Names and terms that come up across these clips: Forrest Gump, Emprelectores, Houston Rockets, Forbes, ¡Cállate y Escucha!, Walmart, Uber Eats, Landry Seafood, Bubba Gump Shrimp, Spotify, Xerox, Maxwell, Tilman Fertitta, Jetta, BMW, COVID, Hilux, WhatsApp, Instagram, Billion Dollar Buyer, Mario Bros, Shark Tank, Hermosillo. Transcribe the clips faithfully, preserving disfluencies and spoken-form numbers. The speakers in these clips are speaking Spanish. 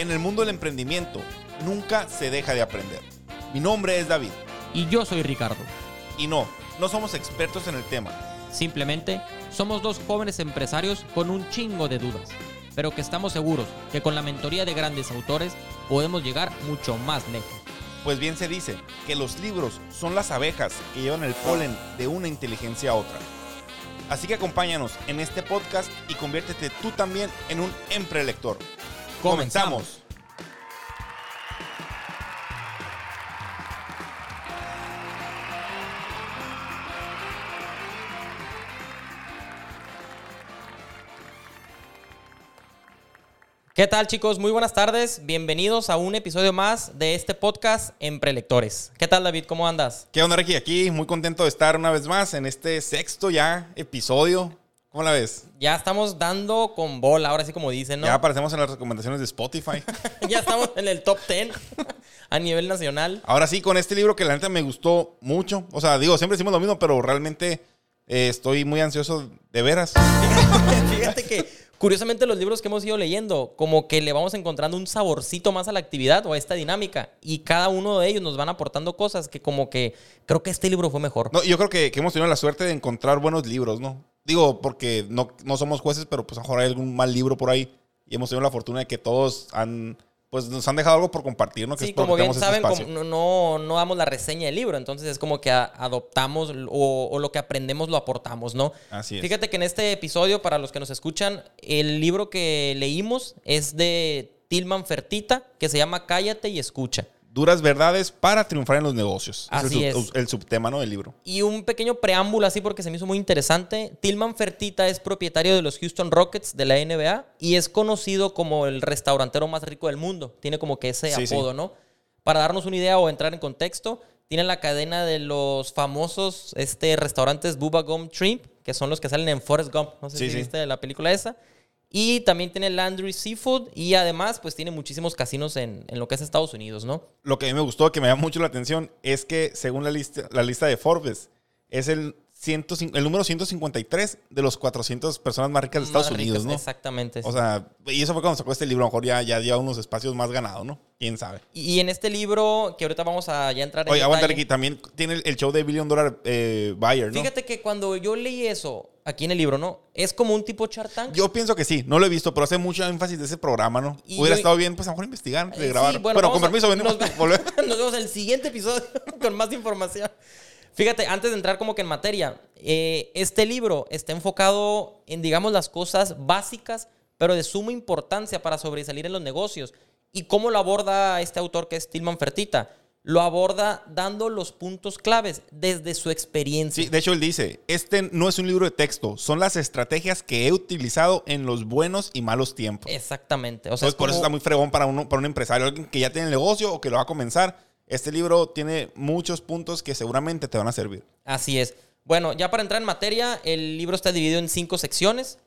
En el mundo del emprendimiento, nunca se deja de aprender. Mi nombre es David. Y yo soy Ricardo. Y no, no somos expertos en el tema. Simplemente somos dos jóvenes empresarios con un chingo de dudas, pero que estamos seguros que con la mentoría de grandes autores podemos llegar mucho más lejos. Pues bien se dice que los libros son las abejas que llevan el polen de una inteligencia a otra. Así que acompáñanos en este podcast y conviértete tú también en un emprelector. ¡Comenzamos! ¿Qué tal, chicos? Muy buenas tardes. Bienvenidos a un episodio más de este podcast Emprelectores. ¿Qué tal, David? ¿Cómo andas? ¿Qué onda, Ricky? Aquí muy contento de estar una vez más en este sexto ya episodio. ¿Cómo la ves? Ya estamos dando con bola, ahora sí como dicen, ¿no? Ya aparecemos en las recomendaciones de Spotify. Ya estamos en el top diez a nivel nacional. Ahora sí, con este libro que la neta me gustó mucho. O sea, digo, siempre decimos lo mismo, pero realmente eh, estoy muy ansioso de veras. Fíjate que... Curiosamente, los libros que hemos ido leyendo, como que le vamos encontrando un saborcito más a la actividad o a esta dinámica. Y cada uno de ellos nos van aportando cosas que como que creo que este libro fue mejor. No, yo creo que, que hemos tenido la suerte de encontrar buenos libros, ¿no? Digo, porque no, no somos jueces, pero pues a lo mejor hay algún mal libro por ahí. Y hemos tenido la fortuna de que todos han... Pues nos han dejado algo por compartir, ¿no? Que sí, es como bien saben, como no, no damos la reseña del libro. Entonces es como que a, adoptamos o, o lo que aprendemos lo aportamos, ¿no? Así es. Fíjate que en este episodio, para los que nos escuchan, el libro que leímos es de Tilman Fertitta, que se llama Cállate y Escucha. Duras verdades para triunfar en los negocios. Así es. El, sub, es. el subtema, ¿no?, del libro. Y un pequeño preámbulo así porque se me hizo muy interesante. Tilman Fertitta es propietario de los Houston Rockets de la N B A y es conocido como el restaurantero más rico del mundo. Tiene como que ese sí, apodo, sí. ¿no? Para darnos una idea o entrar en contexto, tiene la cadena de los famosos este, restaurantes Bubba Gump Shrimp, que son los que salen en Forrest Gump. No sé sí, si sí. viste la película esa. Y también tiene Landry Seafood y además pues tiene muchísimos casinos en, en lo que es Estados Unidos, ¿no? Lo que a mí me gustó, que me llama mucho la atención, es que según la lista, la lista de Forbes, es el, ciento cinco, el número ciento cincuenta y tres de los cuatrocientas personas más ricas de Estados ricas, Unidos, ¿no? Exactamente. O sea, y eso fue cuando sacó este libro, a lo mejor ya, ya dio unos espacios más ganados, ¿no? ¿Quién sabe? Y en este libro, que ahorita vamos a ya entrar en Oye, aguanta, Ricky, también tiene el show de Billion Dollar eh, Buyer, ¿no? Fíjate que cuando yo leí eso... Aquí en el libro, ¿no? Es como un tipo Shark Tank. Yo pienso que sí, no lo he visto, pero hace mucho énfasis de ese programa, ¿no? Y Hubiera yo... estado bien, pues a lo mejor investigar antes de grabar. Sí, bueno, pero con permiso, a... venimos. Nos... volver. Nos vemos en el siguiente episodio con más información. Fíjate, antes de entrar como que en materia, eh, este libro está enfocado en, digamos, las cosas básicas, pero de suma importancia para sobresalir en los negocios. ¿Y cómo lo aborda este autor que es Tilman Fertitta? Lo aborda dando los puntos claves desde su experiencia. Sí, de hecho él dice, este no es un libro de texto, son las estrategias que he utilizado en los buenos y malos tiempos. Exactamente. O sea, Entonces, es por como... eso está muy fregón para, uno, para un empresario, alguien que ya tiene el negocio o que lo va a comenzar. Este libro tiene muchos puntos que seguramente te van a servir. Así es. Bueno, ya para entrar en materia, el libro está dividido en cinco secciones.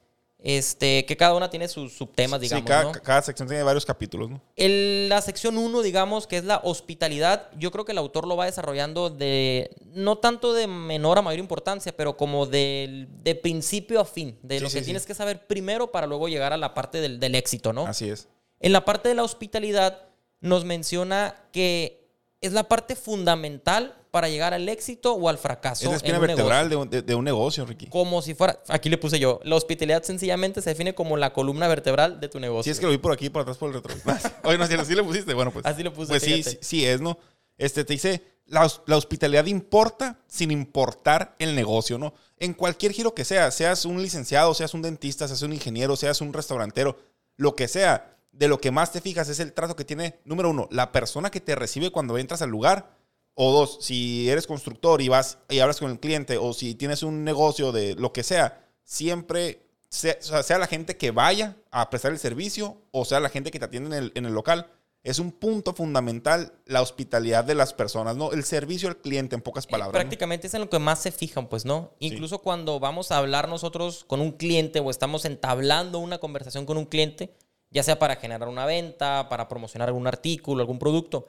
Este, que cada una tiene sus subtemas, digamos, sí, cada, ¿no? cada sección tiene varios capítulos, ¿no? El, la sección uno, digamos, que es la hospitalidad, yo creo que el autor lo va desarrollando de, no tanto de menor a mayor importancia, pero como de, de principio a fin, de sí, lo sí, que sí. tienes que saber primero para luego llegar a la parte del, del éxito, ¿no? Así es. En la parte de la hospitalidad nos menciona que es la parte fundamental para llegar al éxito o al fracaso. Es la espina vertebral de un, de, de un negocio, Ricky. Como si fuera... Aquí le puse yo. La hospitalidad sencillamente se define como la columna vertebral de tu negocio. Sí, es que lo vi por aquí, por atrás, por el retro. Oye, no, si así le pusiste. Bueno, pues... Así lo puse, Pues fíjate. sí, sí es, ¿no? Este, te dice, la, la hospitalidad importa sin importar el negocio, ¿no? En cualquier giro que sea, seas un licenciado, seas un dentista, seas un ingeniero, seas un restaurantero, lo que sea, de lo que más te fijas es el trato que tiene, número uno, la persona que te recibe cuando entras al lugar... O dos, si eres constructor y vas y hablas con el cliente, o si tienes un negocio de lo que sea, siempre sea, o sea, sea la gente que vaya a prestar el servicio o sea la gente que te atiende en el, en el local. Es un punto fundamental la hospitalidad de las personas, ¿no? El servicio al cliente, en pocas palabras. Eh, prácticamente ¿no? es en lo que más se fijan, pues, ¿no? Incluso sí. cuando vamos a hablar nosotros con un cliente o estamos entablando una conversación con un cliente, ya sea para generar una venta, para promocionar algún artículo, algún producto...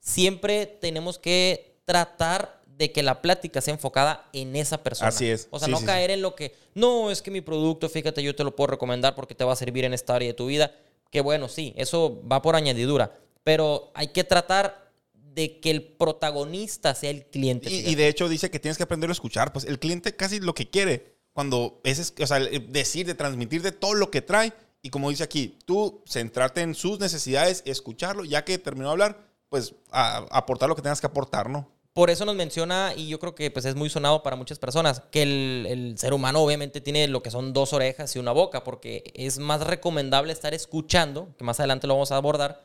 Siempre tenemos que tratar de que la plática sea enfocada en esa persona. Así es. O sea, sí, no sí, caer sí. en lo que, no, es que mi producto, fíjate, yo te lo puedo recomendar porque te va a servir en esta área de tu vida. que bueno, sí, eso va por añadidura, pero hay que tratar de que el protagonista sea el cliente. Y, y de hecho dice que tienes que aprender a escuchar. Pues el cliente casi lo que quiere cuando es, o sea, decir, de transmitir de todo lo que trae. Y como dice aquí, tú centrarte en sus necesidades, escucharlo, ya que terminó de hablar, pues a, a aportar lo que tengas que aportar, ¿no? Por eso nos menciona, y yo creo que pues, es muy sonado para muchas personas, que el, el ser humano obviamente tiene lo que son dos orejas y una boca, porque es más recomendable estar escuchando, que más adelante lo vamos a abordar,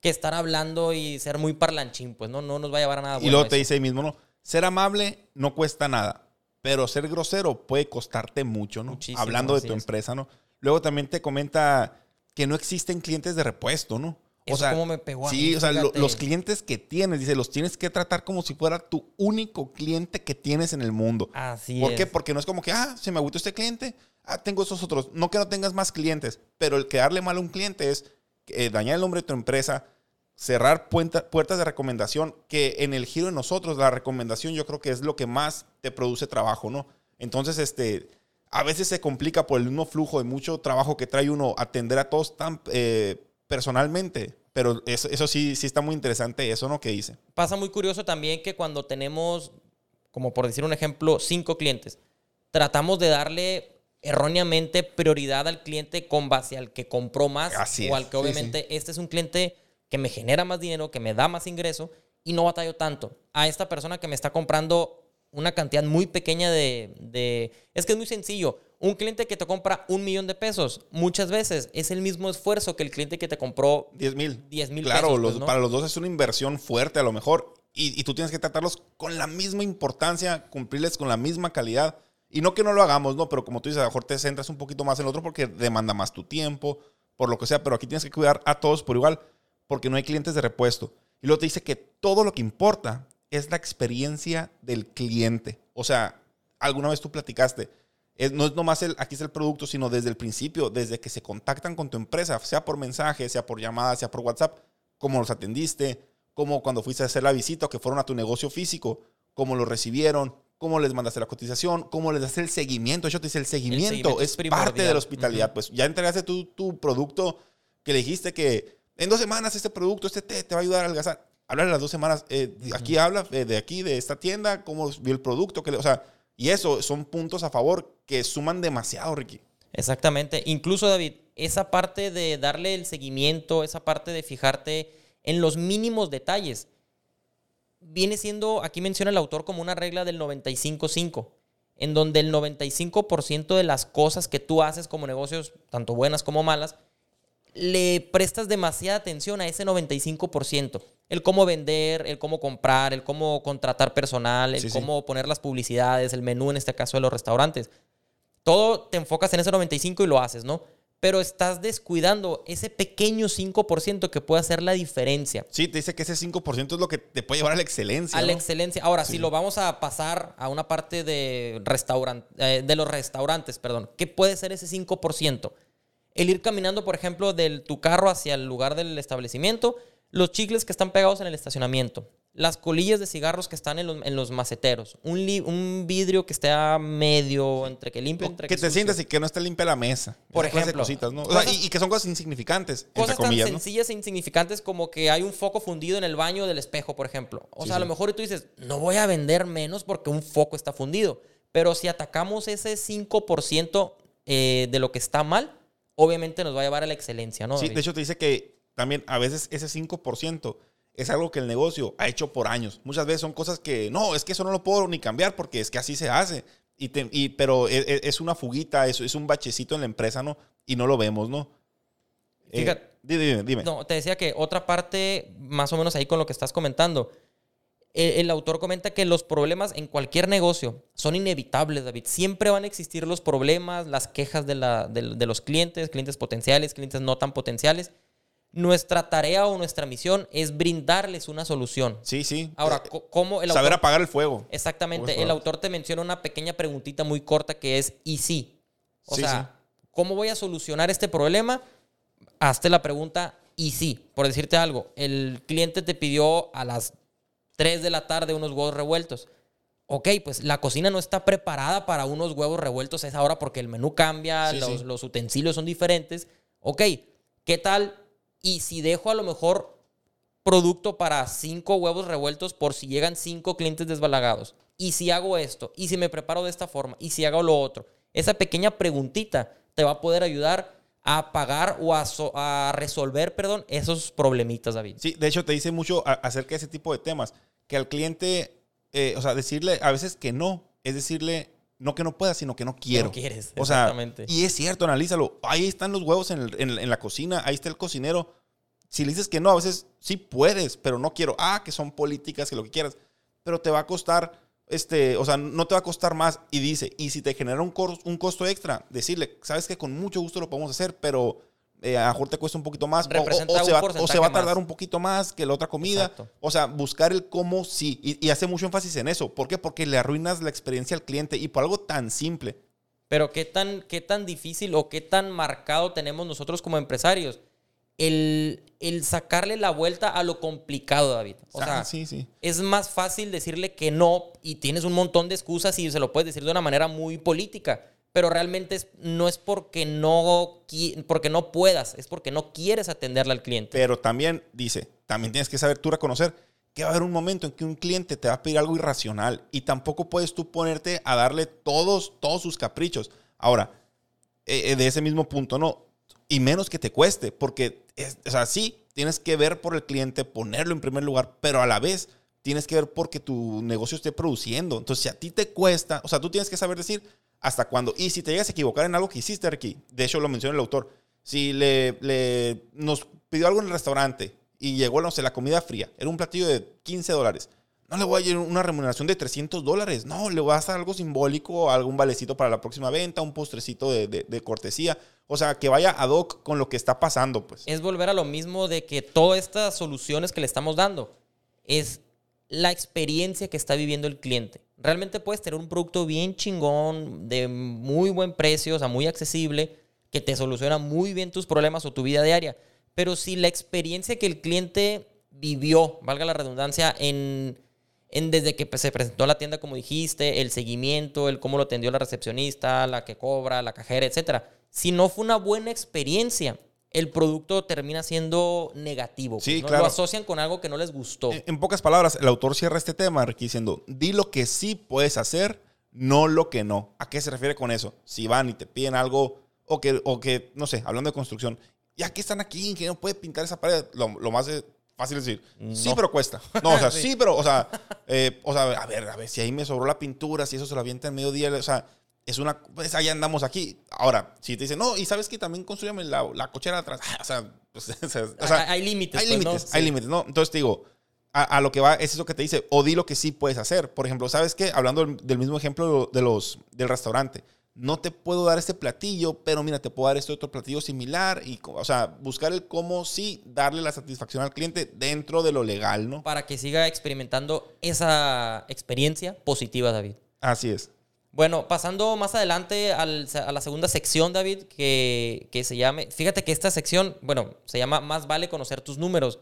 que estar hablando y ser muy parlanchín, pues no, no nos va a llevar a nada. Y bueno, luego te eso. Dice ahí mismo, ¿no? Ser amable no cuesta nada, pero ser grosero puede costarte mucho, ¿no? Muchísimo, hablando de tu es. empresa, ¿no? Luego también te comenta que no existen clientes de repuesto, ¿no? O Eso sea, como me pegó a mí, sí, o sea, lo, los clientes que tienes, dice, los tienes que tratar como si fuera tu único cliente que tienes en el mundo. Así ¿Por es. qué? Porque no es como que, ah, se me agüitó este cliente, ah, tengo esos otros. No que no tengas más clientes, pero el quedarle mal a un cliente es eh, dañar el nombre de tu empresa, cerrar puenta, puertas de recomendación, que en el giro de nosotros, la recomendación yo creo que es lo que más te produce trabajo, ¿no? Entonces, este... a veces se complica por el mismo flujo de mucho trabajo que trae uno atender a todos tan eh, personalmente. Pero eso, eso sí, sí está muy interesante eso, ¿no? Que dice. Pasa muy curioso también que cuando tenemos, como por decir un ejemplo, cinco clientes, tratamos de darle erróneamente prioridad al cliente con base al que compró más. Así es. O al que obviamente sí, sí. este es un cliente que me genera más dinero, que me da más ingreso y no batallo tanto. A esta persona que me está comprando una cantidad muy pequeña de, de... Es que es muy sencillo. Un cliente que te compra un millón de pesos, muchas veces es el mismo esfuerzo que el cliente que te compró... diez mil. diez mil claro, pesos. Claro, pues, ¿no? Para los dos es una inversión fuerte a lo mejor. Y, y tú tienes que tratarlos con la misma importancia, cumplirles con la misma calidad. Y no que no lo hagamos, ¿no? Pero como tú dices, a lo mejor te centras un poquito más en el otro porque demanda más tu tiempo, por lo que sea. Pero aquí tienes que cuidar a todos por igual porque no hay clientes de repuesto. Y luego te dice que todo lo que importa... es la experiencia del cliente. O sea, alguna vez tú platicaste, es, no es nomás el, aquí es el producto, sino desde el principio, desde que se contactan con tu empresa, sea por mensaje, sea por llamada, sea por WhatsApp, cómo los atendiste, cómo cuando fuiste a hacer la visita o que fueron a tu negocio físico, cómo los recibieron, cómo les mandaste la cotización, cómo les das el seguimiento. Yo te dice, el seguimiento, el seguimiento es, es parte de la hospitalidad. Uh-huh. Pues ya entregaste tú tu producto que le dijiste que en dos semanas este producto, este té, te va a ayudar a adelgazar. Hablar las dos semanas, eh, aquí habla eh, de aquí, de esta tienda, cómo vio el producto. Que le, o sea, y eso son puntos a favor que suman demasiado, Ricky. Exactamente. Incluso, David, esa parte de darle el seguimiento, esa parte de fijarte en los mínimos detalles, viene siendo, aquí menciona el autor como una regla del noventa y cinco cinco, en donde el noventa y cinco por ciento de las cosas que tú haces como negocios, tanto buenas como malas, le prestas demasiada atención a ese noventa y cinco por ciento. El cómo vender, el cómo comprar, el cómo contratar personal, el sí, cómo sí. poner las publicidades, el menú en este caso de los restaurantes. Todo te enfocas en ese noventa y cinco por ciento y lo haces, ¿no? Pero estás descuidando ese pequeño cinco por ciento que puede hacer la diferencia. Sí, te dice que ese cinco por ciento es lo que te puede llevar a la excelencia. A ¿no? la excelencia. Ahora, sí. si lo vamos a pasar a una parte de, restauran- eh, de los restaurantes, perdón, ¿qué puede ser ese cinco por ciento? El ir caminando, por ejemplo, de tu carro hacia el lugar del establecimiento, los chicles que están pegados en el estacionamiento, las colillas de cigarros que están en los, en los maceteros, un, li, un vidrio que esté medio entre que limpio, entre que, que te sucio. Sientas y que no esté limpia la mesa. Por Esas ejemplo. Cositas, ¿no? cosas, o sea, y, y que son cosas insignificantes, cosas entre comillas, tan ¿no? sencillas e insignificantes como que hay un foco fundido en el baño del espejo, por ejemplo. O sí, sea, sí. a lo mejor tú dices, no voy a vender menos porque un foco está fundido. Pero si atacamos ese cinco por ciento eh, de lo que está mal, obviamente nos va a llevar a la excelencia, ¿no? Sí, de hecho te dice que también a veces ese cinco por ciento es algo que el negocio ha hecho por años. Muchas veces son cosas que, no, es que eso no lo puedo ni cambiar porque es que así se hace. Y te, y, pero es, es una fuguita, es, es un bachecito en la empresa, ¿no? Y no lo vemos, ¿no? Fíjate, eh, dime, dime. No, te decía que otra parte, más o menos ahí con lo que estás comentando, el, el autor comenta que los problemas en cualquier negocio son inevitables, David. Siempre van a existir los problemas, las quejas de, la, de, de los clientes, clientes potenciales, clientes no tan potenciales. Nuestra tarea o nuestra misión es brindarles una solución. Sí, sí. Ahora, ¿cómo el autor... saber apagar el fuego? Exactamente. El autor te menciona una pequeña preguntita muy corta que es, ¿y sí? O sí, sea, sí. ¿cómo voy a solucionar este problema? Hazte la pregunta, ¿y sí? Por decirte algo, el cliente te pidió a las tres de la tarde unos huevos revueltos. Ok, pues la cocina no está preparada para unos huevos revueltos a esa hora porque el menú cambia, sí, los, sí. los utensilios son diferentes. Ok, ¿Qué tal? Y si dejo a lo mejor producto para cinco huevos revueltos por si llegan cinco clientes desbalagados. Y si hago esto, y si me preparo de esta forma, y si hago lo otro. Esa pequeña preguntita te va a poder ayudar a pagar o a, so, a resolver, perdón, esos problemitas, David. Sí, de hecho te dice mucho a, acerca de ese tipo de temas. Que al cliente, eh, o sea, decirle a veces que no, es decirle no que no puedas, sino que no quiero. No quieres, o sea, exactamente. Y es cierto, analízalo. Ahí están los huevos en, el, en, en la cocina, ahí está el cocinero. Si le dices que no, a veces sí puedes, pero no quiero. Ah, que son políticas, que lo que quieras. Pero te va a costar... Este, o sea, no te va a costar más. Y dice, y si te genera un, cor- un costo extra, decirle, sabes que con mucho gusto lo podemos hacer, pero eh, a lo mejor te cuesta un poquito más, o, o, o, se va, o se va a tardar más. Un poquito más que la otra comida. Exacto. O sea, buscar el cómo sí, y, y hace mucho énfasis en eso. ¿Por qué? Porque le arruinas la experiencia al cliente, y por algo tan simple. Pero qué tan, qué tan difícil o qué tan marcado tenemos nosotros como empresarios el, el sacarle la vuelta a lo complicado, David. O ah, sea, sí, sí. Es más fácil decirle que no, y tienes un montón de excusas y se lo puedes decir de una manera muy política, pero realmente es, no es porque no, porque no puedas, es porque no quieres atenderle al cliente. Pero también, dice, también tienes que saber tú reconocer que va a haber un momento en que un cliente te va a pedir algo irracional, y tampoco puedes tú ponerte a darle todos, todos sus caprichos. Ahora, eh, de ese mismo punto, no. Y menos que te cueste, porque, es, o sea, sí, tienes que ver por el cliente, ponerlo en primer lugar, pero a la vez tienes que ver porque tu negocio esté produciendo. Entonces, si a ti te cuesta, o sea, tú tienes que saber decir hasta cuándo. Y si te llegas a equivocar en algo que hiciste, Ricky, de hecho lo menciona el autor, si le, le, nos pidió algo en el restaurante y llegó, no sé, la comida fría, era un platillo de quince dólares, no le voy a dar una remuneración de trescientos dólares, no, le vas a dar algo simbólico, algún valecito para la próxima venta, un postrecito de, de, de cortesía. O sea, que vaya ad hoc con lo que está pasando, pues. Es volver a lo mismo de que todas estas soluciones que le estamos dando es la experiencia que está viviendo el cliente. Realmente puedes tener un producto bien chingón, de muy buen precio, o sea, muy accesible, que te soluciona muy bien tus problemas o tu vida diaria. Pero si la experiencia que el cliente vivió, valga la redundancia, en, en desde que se presentó a la tienda, como dijiste, el seguimiento, el cómo lo atendió la recepcionista, la que cobra, la cajera, etcétera. Si no fue una buena experiencia, el producto termina siendo negativo. Sí, ¿no? Claro. Lo asocian con algo que no les gustó. En, en pocas palabras, el autor cierra este tema, Ricky, diciendo, di lo que sí puedes hacer, no lo que no. ¿A qué se refiere con eso? Si van y te piden algo, o que, o que no sé, hablando de construcción, ya que están aquí, que no puede pintar esa pared, lo, lo más fácil es decir, no. Sí, pero cuesta. No, o sea, sí. sí, pero, o sea, eh, o sea, a ver, a ver, si ahí me sobró la pintura, si eso se lo avienta en mediodía, o sea, es una... Pues allá andamos aquí. Ahora, si te dicen, no, y sabes que también construyame la, la cochera atrás. O sea, pues, o sea, o sea hay límites. Hay límites, pues, ¿no? Hay sí. límites, ¿no? Entonces te digo, a, a lo que va es eso que te dice, o di lo que sí puedes hacer. Por ejemplo, ¿sabes qué? Hablando del, del mismo ejemplo de los, del restaurante. No te puedo dar este platillo, pero mira, te puedo dar este otro platillo similar. Y, o sea, buscar el cómo sí darle la satisfacción al cliente dentro de lo legal, ¿no? Para que siga experimentando esa experiencia positiva, David. Así es. Bueno, pasando más adelante al, a la segunda sección, David, que, que se llame... Fíjate que esta sección, bueno, se llama Más vale conocer tus números.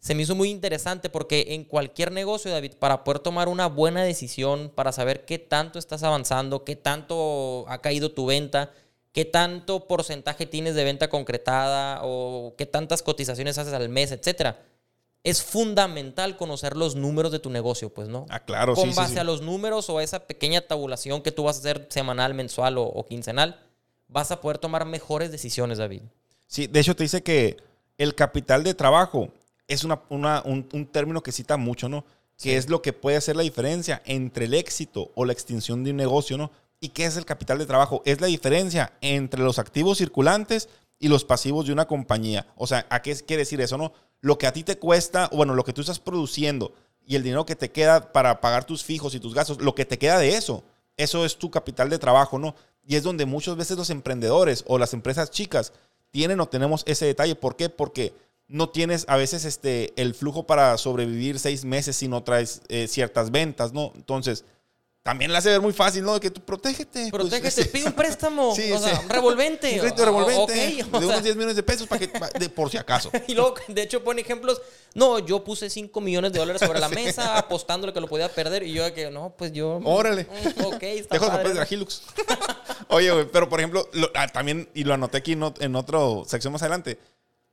Se me hizo muy interesante porque en cualquier negocio, David, para poder tomar una buena decisión, para saber qué tanto estás avanzando, qué tanto ha caído tu venta, qué tanto porcentaje tienes de venta concretada o qué tantas cotizaciones haces al mes, etcétera, es fundamental conocer los números de tu negocio, pues, ¿no? Ah, claro, sí, sí. Con base a los números o a esa pequeña tabulación que tú vas a hacer semanal, mensual o, o quincenal, vas a poder tomar mejores decisiones, David. Sí, de hecho te dice que el capital de trabajo es una, una, un, un término que cita mucho, ¿no? Que sí. Es lo que puede hacer la diferencia entre el éxito o la extinción de un negocio, ¿no? ¿Y qué es el capital de trabajo? Es la diferencia entre los activos circulantes y los pasivos de una compañía. O sea, ¿a qué quiere decir eso, no? Lo que a ti te cuesta, bueno, lo que tú estás produciendo y el dinero que te queda para pagar tus fijos y tus gastos, lo que te queda de eso, eso es tu capital de trabajo, ¿no? Y es donde muchas veces los emprendedores o las empresas chicas tienen o tenemos ese detalle. ¿Por qué? Porque no tienes a veces este, el flujo para sobrevivir seis meses si no traes eh, ciertas ventas, ¿no? Entonces... También la hace ver muy fácil, ¿no? De que tú protégete. Protégete, pues, pide un préstamo. Sí, o sí. sea, un revolvente. Un crédito revolvente. O, okay, o de unos diez millones de pesos para que, de, por si acaso. Y luego, de hecho, pone ejemplos. No, yo puse cinco millones de dólares sobre la mesa apostándole que lo podía perder. Y yo, que no, pues yo. Órale. Ok, está dejo padre. Los papeles de la Hilux. Oye, güey, pero por ejemplo, lo, ah, también, y lo anoté aquí en, en otra sección más adelante.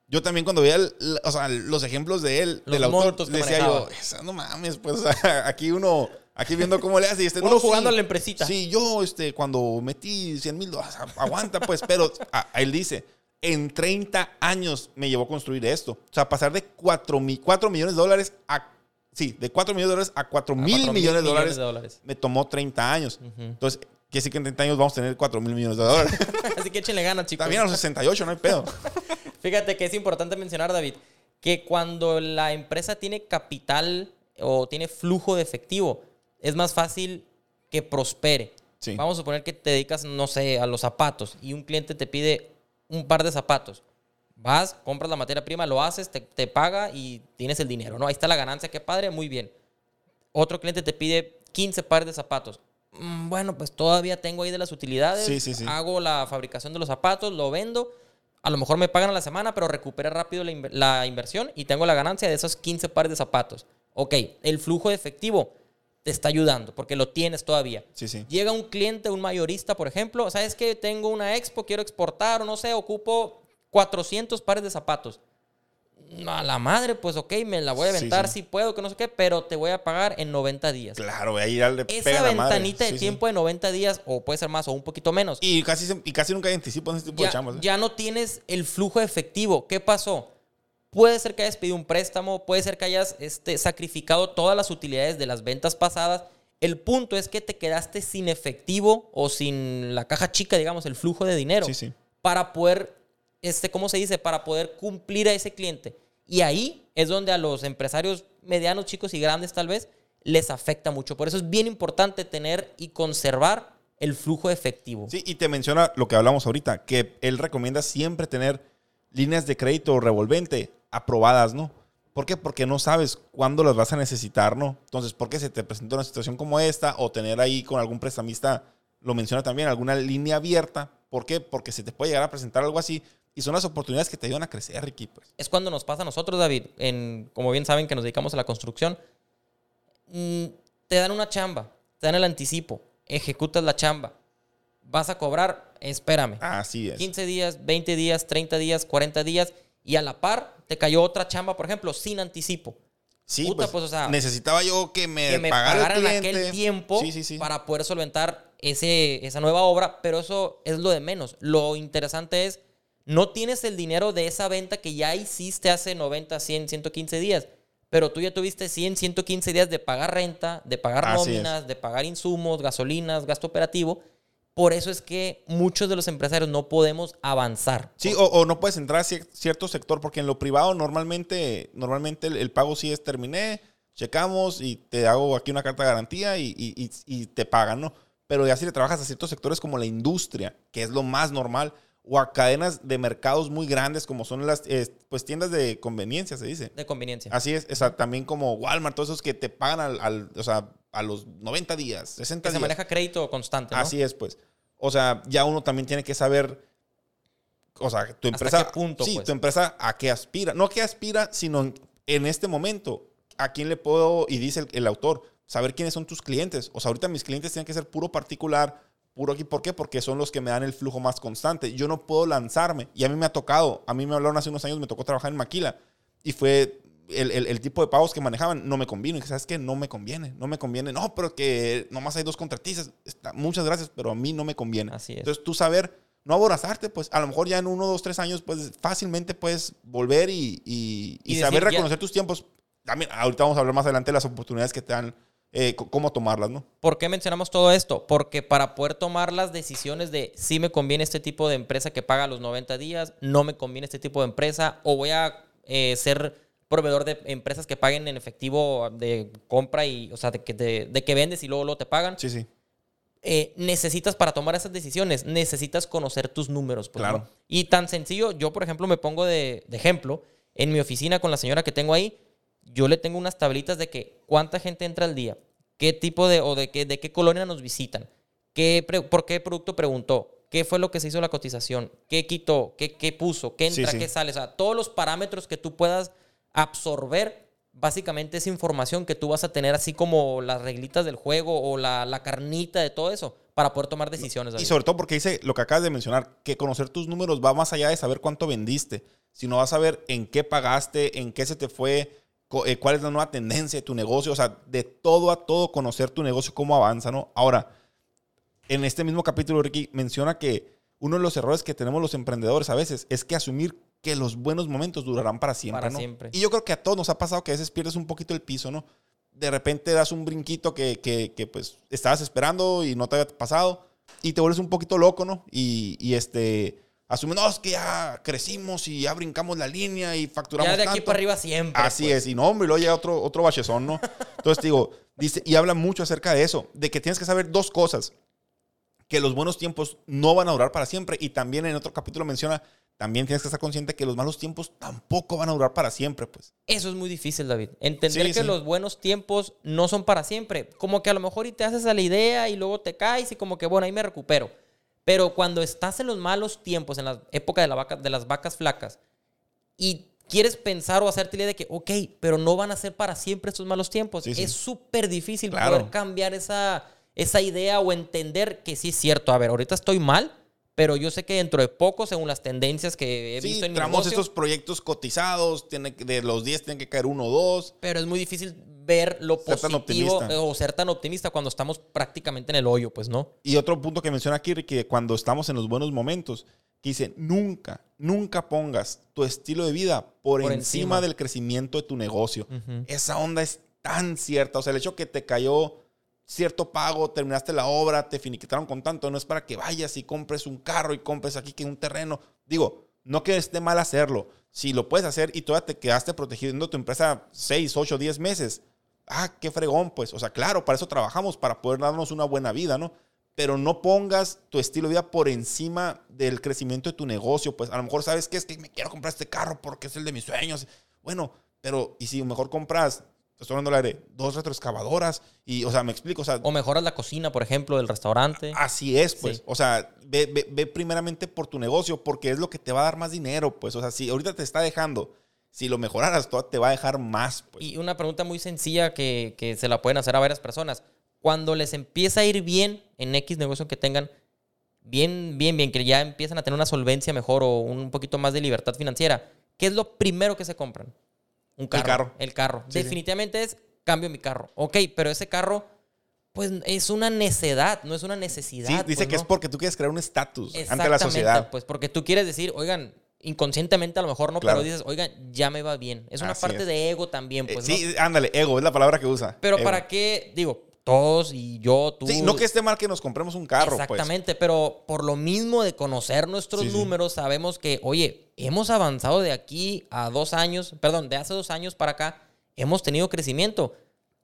Yo también cuando veía el, o sea, los ejemplos de él, los del autor, le decía manejaba. Yo, no mames, pues aquí uno, aquí viendo cómo le hace. Y este, uno no, jugando sí, a la empresita. Sí, yo este, cuando metí cien mil dólares, aguanta pues, pero a, a él dice, en treinta años me llevó a construir esto. O sea, pasar de cuatro millones de dólares a, sí, de cuatro millones de dólares a cuatro mil millones de dólares, de dólares me tomó treinta años. Uh-huh. Entonces, que sí que en treinta años vamos a tener cuatro mil millones de dólares. Así que échenle ganas, chicos. También a los sesenta y ocho, no hay pedo. Fíjate que es importante mencionar, David, que cuando la empresa tiene capital o tiene flujo de efectivo, es más fácil que prospere. Sí. Vamos a suponer que te dedicas, no sé, a los zapatos y un cliente te pide un par de zapatos. Vas, compras la materia prima, lo haces, te, te paga y tienes el dinero, ¿no? Ahí está la ganancia, qué padre, muy bien. Otro cliente te pide quince pares de zapatos. Bueno, pues todavía tengo ahí de las utilidades. Sí, sí, sí. Hago la fabricación de los zapatos, lo vendo. A lo mejor me pagan a la semana, pero recuperé rápido la, in- la inversión y tengo la ganancia de esos quince pares de zapatos. Ok, el flujo de efectivo te está ayudando porque lo tienes todavía. Sí, sí. Llega un cliente, un mayorista, por ejemplo. ¿Sabes qué? Tengo una expo, quiero exportar o no sé, ocupo cuatrocientos pares de zapatos. A la madre, pues ok, me la voy a aventar sí, sí. si puedo, que no sé qué, pero te voy a pagar en noventa días. Claro, voy a ir al de esa ventanita madre. de sí, tiempo sí. de noventa días, o puede ser más o un poquito menos. Y casi, y casi nunca hay anticipo en ese tipo ya, de chambas. ¿Eh? Ya no tienes el flujo de efectivo. ¿Qué pasó? Puede ser que hayas pedido un préstamo, puede ser que hayas este, sacrificado todas las utilidades de las ventas pasadas. El punto es que te quedaste sin efectivo o sin la caja chica, digamos, el flujo de dinero. Sí, sí. Para poder... Este, ¿cómo se dice? Para poder cumplir a ese cliente. Y ahí es donde a los empresarios medianos, chicos y grandes tal vez, les afecta mucho. Por eso es bien importante tener y conservar el flujo efectivo. Sí, y te menciona lo que hablamos ahorita, que él recomienda siempre tener líneas de crédito revolvente aprobadas, ¿no? ¿Por qué? Porque no sabes cuándo las vas a necesitar, ¿no? Entonces, ¿por qué se te presenta una situación como esta? O tener ahí con algún prestamista, lo menciona también, alguna línea abierta. ¿Por qué? Porque se te puede llegar a presentar algo así. Y son las oportunidades que te ayudan a crecer, Ricky. Pues. Es cuando nos pasa a nosotros, David. En, como bien saben que nos dedicamos a la construcción. Mm, te dan una chamba. Te dan el anticipo. Ejecutas la chamba. Vas a cobrar, espérame. Así es. quince días, veinte días, treinta días, cuarenta días. Y a la par te cayó otra chamba, por ejemplo, sin anticipo. Sí, Puta, pues, pues, o sea, necesitaba yo que me, que me pagara en aquel tiempo sí, sí, sí. para poder solventar ese, esa nueva obra. Pero eso es lo de menos. Lo interesante es no tienes el dinero de esa venta que ya hiciste hace noventa, cien, ciento quince días. Pero tú ya tuviste cien, ciento quince días de pagar renta, de pagar Así nóminas, es. de pagar insumos, gasolinas, gasto operativo. Por eso es que muchos de los empresarios no podemos avanzar. Sí, o, o no puedes entrar a cierto sector porque en lo privado normalmente, normalmente el, el pago sí es terminé, checamos y te hago aquí una carta de garantía y, y, y, y te pagan, ¿no? Pero ya si le trabajas a ciertos sectores como la industria, que es lo más normal, o a cadenas de mercados muy grandes como son las eh, pues tiendas de conveniencia, se dice. De conveniencia. Así es, o sea, también como Walmart, todos esos que te pagan al, al, o sea, a los noventa días, sesenta días. Que se maneja crédito constante, ¿no? Así es, pues. O sea, ya uno también tiene que saber, o sea, tu empresa... ¿Hasta qué punto, sí, pues? Tu empresa a qué aspira. No a qué aspira, sino en, en este momento, a quién le puedo, y dice el, el autor, saber quiénes son tus clientes. O sea, ahorita mis clientes tienen que ser puro particular, puro aquí. ¿Por qué? Porque son los que me dan el flujo más constante. Yo no puedo lanzarme. Y a mí me ha tocado. A mí me hablaron hace unos años, me tocó trabajar en maquila. Y fue el, el, el tipo de pagos que manejaban. No me convino. Y dije, ¿sabes qué? No me conviene. No me conviene. No, pero que nomás hay dos contratistas. Está, muchas gracias, pero a mí no me conviene. Así es. Entonces, tú saber, no aborazarte, pues a lo mejor ya en uno, dos, tres años, pues fácilmente puedes volver y, y, y, y saber decir, reconocer ya... tus tiempos. También, ahorita vamos a hablar más adelante de las oportunidades que te dan. Eh, c- cómo tomarlas, ¿no? ¿Por qué mencionamos todo esto? Porque para poder tomar las decisiones de si me conviene este tipo de empresa que paga los noventa días, no me conviene este tipo de empresa, o voy a eh, ser proveedor de empresas que paguen en efectivo de compra y, o sea, de que, de, de que vendes y luego, luego te pagan. Sí, sí. Eh, necesitas, para tomar esas decisiones, necesitas conocer tus números. Pues, claro. ¿No? Y tan sencillo, yo, por ejemplo, me pongo de, de ejemplo, en mi oficina con la señora que tengo ahí, yo le tengo unas tablitas de que cuánta gente entra al día, qué tipo de, o de qué, de qué colonia nos visitan, qué, por qué producto preguntó, qué fue lo que se hizo la cotización, qué quitó, qué, qué puso, qué entra, sí, sí. qué sale. O sea, todos los parámetros que tú puedas absorber, básicamente es información que tú vas a tener así como las reglitas del juego o la, la carnita de todo eso para poder tomar decisiones. Y sobre todo porque dice lo que acabas de mencionar, que conocer tus números va más allá de saber cuánto vendiste, sino vas a ver en qué pagaste, en qué se te fue, cuál es la nueva tendencia de tu negocio. O sea, de todo a todo conocer tu negocio, cómo avanza, ¿no? Ahora, en este mismo capítulo, Ricky menciona que uno de los errores que tenemos los emprendedores a veces es que asumir que los buenos momentos durarán para siempre, para ¿no? siempre. Y yo creo que a todos nos ha pasado que a veces pierdes un poquito el piso, ¿no? De repente das un brinquito que, que, que pues estabas esperando y no te había pasado y te vuelves un poquito loco, ¿no? Y, y este... asume, no, es que ya crecimos y ya brincamos la línea y facturamos tanto. Ya de aquí tanto. Para arriba siempre. Así pues. Es. Y no, hombre, luego llega otro, otro bachezón, ¿no? Entonces, digo, dice, y habla mucho acerca de eso, de que tienes que saber dos cosas. Que los buenos tiempos no van a durar para siempre. Y también en otro capítulo menciona, también tienes que estar consciente que los malos tiempos tampoco van a durar para siempre, pues. Eso es muy difícil, David. Entender sí, que sí. los buenos tiempos no son para siempre. Como que a lo mejor y te haces a la idea y luego te caes y como que, bueno, ahí me recupero. Pero cuando estás en los malos tiempos, en la época de, la vaca, de las vacas flacas, y quieres pensar o hacerte la idea de que, ok, pero no van a ser para siempre estos malos tiempos. Sí, es súper sí. difícil claro. poder cambiar esa, esa idea o entender que sí es cierto. A ver, ahorita estoy mal, pero yo sé que dentro de poco, según las tendencias que he sí, visto en mi negocio... Sí, estos proyectos cotizados, tiene, de los diez tienen que caer uno o dos. Pero es muy difícil... ver lo ser positivo o ser tan optimista cuando estamos prácticamente en el hoyo, pues, ¿no? Y otro punto que menciona aquí, Ricky, que cuando estamos en los buenos momentos, que dice, nunca, nunca pongas tu estilo de vida por, por encima, encima del crecimiento de tu negocio. Uh-huh. Esa onda es tan cierta. O sea, el hecho que te cayó cierto pago, terminaste la obra, te finiquitaron con tanto, no es para que vayas y compres un carro y compres aquí que un terreno. Digo, no que esté mal hacerlo. Si lo puedes hacer y todavía te quedaste protegiendo tu empresa seis, ocho, diez meses, ah, qué fregón, pues. O sea, claro, para eso trabajamos, para poder darnos una buena vida, ¿no? Pero no pongas tu estilo de vida por encima del crecimiento de tu negocio, pues. A lo mejor sabes que es que me quiero comprar este carro porque es el de mis sueños. Bueno, pero, ¿y si mejor compras, estoy hablando de dos retroexcavadoras? Y, o sea, me explico, o sea... O mejoras la cocina, por ejemplo, del restaurante. Así es, pues. Sí. O sea, ve, ve, ve primeramente por tu negocio porque es lo que te va a dar más dinero, pues. O sea, si ahorita te está dejando... Si lo mejoraras, te va a dejar más. Pues. Y una pregunta muy sencilla que, que se la pueden hacer a varias personas. Cuando les empieza a ir bien en X negocio que tengan, bien, bien, bien, que ya empiezan a tener una solvencia mejor o un poquito más de libertad financiera, ¿qué es lo primero que se compran? Un carro. El carro. El carro. Sí, definitivamente sí. Es, cambio mi carro. Ok, pero ese carro... Pues es una necedad, no es una necesidad. Sí, dice pues, que no. Es porque tú quieres crear un estatus ante la sociedad. Pues porque tú quieres decir, oigan... Inconscientemente a lo mejor no, claro. Pero dices, oigan, ya me va bien. Es una Así parte es. De ego también. Pues, eh, ¿no? Sí, ándale, ego es la palabra que usa. Pero ego. ¿Para qué? Digo, todos y yo, tú. Sí, no que esté mal que nos compremos un carro. Exactamente, pues. Pero por lo mismo de conocer nuestros sí, números, sí. Sabemos que, oye, hemos avanzado de aquí a dos años, perdón, de hace dos años para acá, hemos tenido crecimiento.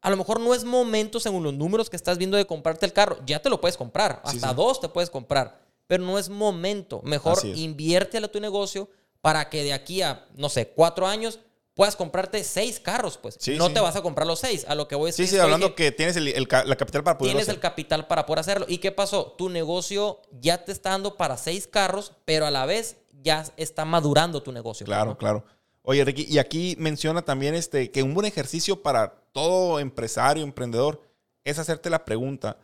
A lo mejor no es momento, según los números que estás viendo, de comprarte el carro. Ya te lo puedes comprar, hasta sí, sí. dos te puedes comprar. Pero no es momento. Mejor inviértelo a tu negocio para que de aquí a, no sé, cuatro años puedas comprarte seis carros, pues. Sí, no sí. te vas a comprar los seis. A lo que voy a decir. Sí, sí, hablando que, que tienes el, el, la capital para poder Tienes hacer. el capital para poder hacerlo. ¿Y qué pasó? Tu negocio ya te está dando para seis carros, pero a la vez ya está madurando tu negocio. Claro, ¿no? Claro. Oye, Ricky, y aquí menciona también este, que un buen ejercicio para todo empresario, emprendedor, es hacerte la pregunta...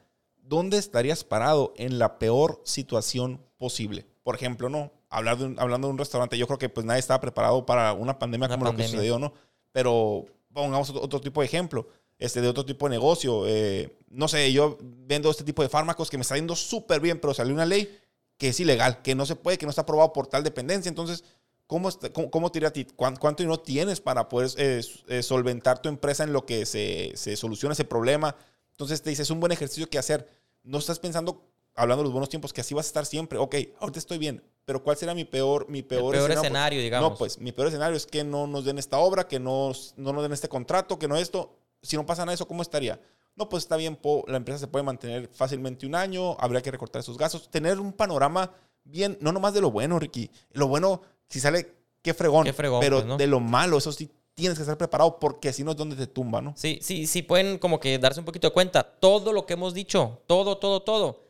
¿Dónde estarías parado en la peor situación posible? Por ejemplo, ¿no? Hablar de un, hablando de un restaurante, yo creo que pues nadie estaba preparado para una pandemia una como pandemia. Lo que sucedió, ¿no? Pero pongamos otro, otro tipo de ejemplo, este, de otro tipo de negocio. Eh, no sé, yo vendo este tipo de fármacos que me está yendo súper bien, pero salió una ley que es ilegal, que no se puede, que no está aprobado por tal dependencia. Entonces, ¿cómo, está, cómo, cómo te irá a ti? ¿Cuánto, ¿Cuánto dinero tienes para poder eh, eh, solventar tu empresa en lo que se, se soluciona ese problema? Entonces te dice, es un buen ejercicio que hacer. No estás pensando, hablando de los buenos tiempos, que así vas a estar siempre. Ok, ahorita estoy bien, pero ¿cuál será mi peor, mi peor, peor escenario? escenario pues, digamos. No, pues mi peor escenario es que no nos den esta obra, que no, no nos den este contrato, que no esto. Si no pasa nada de eso, ¿cómo estaría? No, pues está bien, po, la empresa se puede mantener fácilmente un año, habría que recortar esos gastos. Tener un panorama bien, no nomás de lo bueno, Ricky. Lo bueno, si sale, qué fregón. Qué fregón pero pues, ¿no? De lo malo, eso sí. Tienes que estar preparado porque si no es donde te tumba, ¿no? Sí, sí, sí, pueden como que darse un poquito de cuenta. Todo lo que hemos dicho, todo, todo, todo,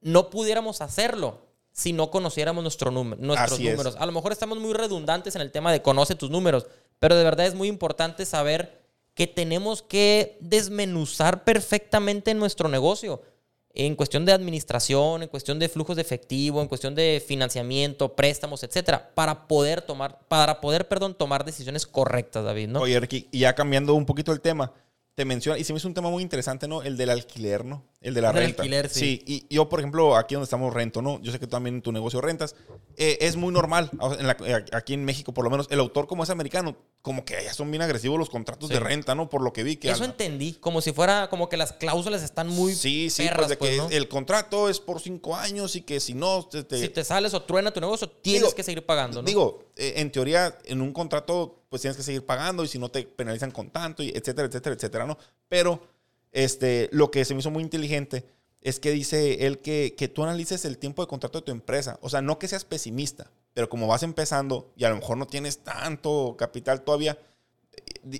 no pudiéramos hacerlo si no conociéramos nuestro num- nuestros Así números. Es. A lo mejor estamos muy redundantes en el tema de conoce tus números, pero de verdad es muy importante saber que tenemos que desmenuzar perfectamente nuestro negocio. en cuestión de administración, en cuestión de flujos de efectivo, en cuestión de financiamiento, préstamos, etcétera, para poder tomar, para poder, perdón, tomar decisiones correctas, David, ¿no? Oye, Ricky, y ya cambiando un poquito el tema, te menciono, y se me hizo un tema muy interesante, ¿no? El del alquiler, ¿no? El de la el renta. El alquiler, sí. Sí, y yo, por ejemplo, aquí donde estamos rento, ¿no? Yo sé que tú también en tu negocio rentas. Eh, es muy normal, en la, aquí en México, por lo menos, el autor como es americano, como que ya son bien agresivos los contratos sí. de renta, ¿no? Por lo que vi. Que Eso al... entendí, como si fuera, como que las cláusulas están muy Sí, sí, perras, pues de pues, que ¿no? el contrato es por cinco años y que si no... Te, te... Si te sales o truena tu negocio, tienes digo, que seguir pagando, ¿no? Digo, eh, en teoría, en un contrato, pues tienes que seguir pagando y si no te penalizan con tanto, y etcétera, etcétera, etcétera, ¿no? Pero... Este, lo que se me hizo muy inteligente es que dice él que, que tú analices el tiempo de contrato de tu empresa. O sea, no que seas pesimista, pero como vas empezando y a lo mejor no tienes tanto capital todavía,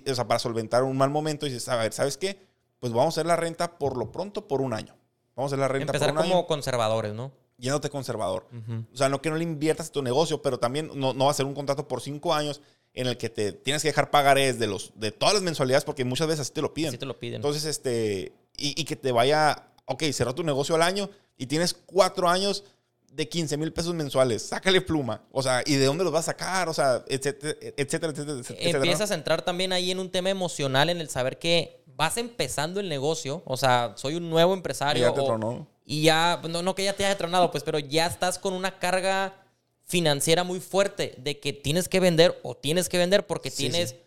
o sea, para solventar un mal momento, dices, a ver, ¿sabes qué? Pues vamos a hacer la renta por lo pronto por un año. Vamos a hacer la renta Empezar por un año. Empezar como conservadores, ¿no? Yéndote conservador. Uh-huh. O sea, no que no le inviertas a tu negocio, pero también no, no va a ser un contrato por cinco años en el que te tienes que dejar pagar es de, los, de todas las mensualidades, porque muchas veces así te lo piden. Así te lo piden. Entonces, este, y, y que te vaya, ok, cerró tu negocio al año y tienes cuatro años de quince mil pesos mensuales. Sácale pluma. O sea, ¿y de dónde los vas a sacar? O sea, etcétera, etcétera, etcétera. etcétera Empiezas ¿no? a entrar también ahí en un tema emocional, en el saber que vas empezando el negocio. O sea, soy un nuevo empresario. Y ya te o, tronó. Y ya, no, no que ya te haya tronado, pues, pero ya estás con una carga financiera muy fuerte de que tienes que vender o tienes que vender porque sí, tienes sí.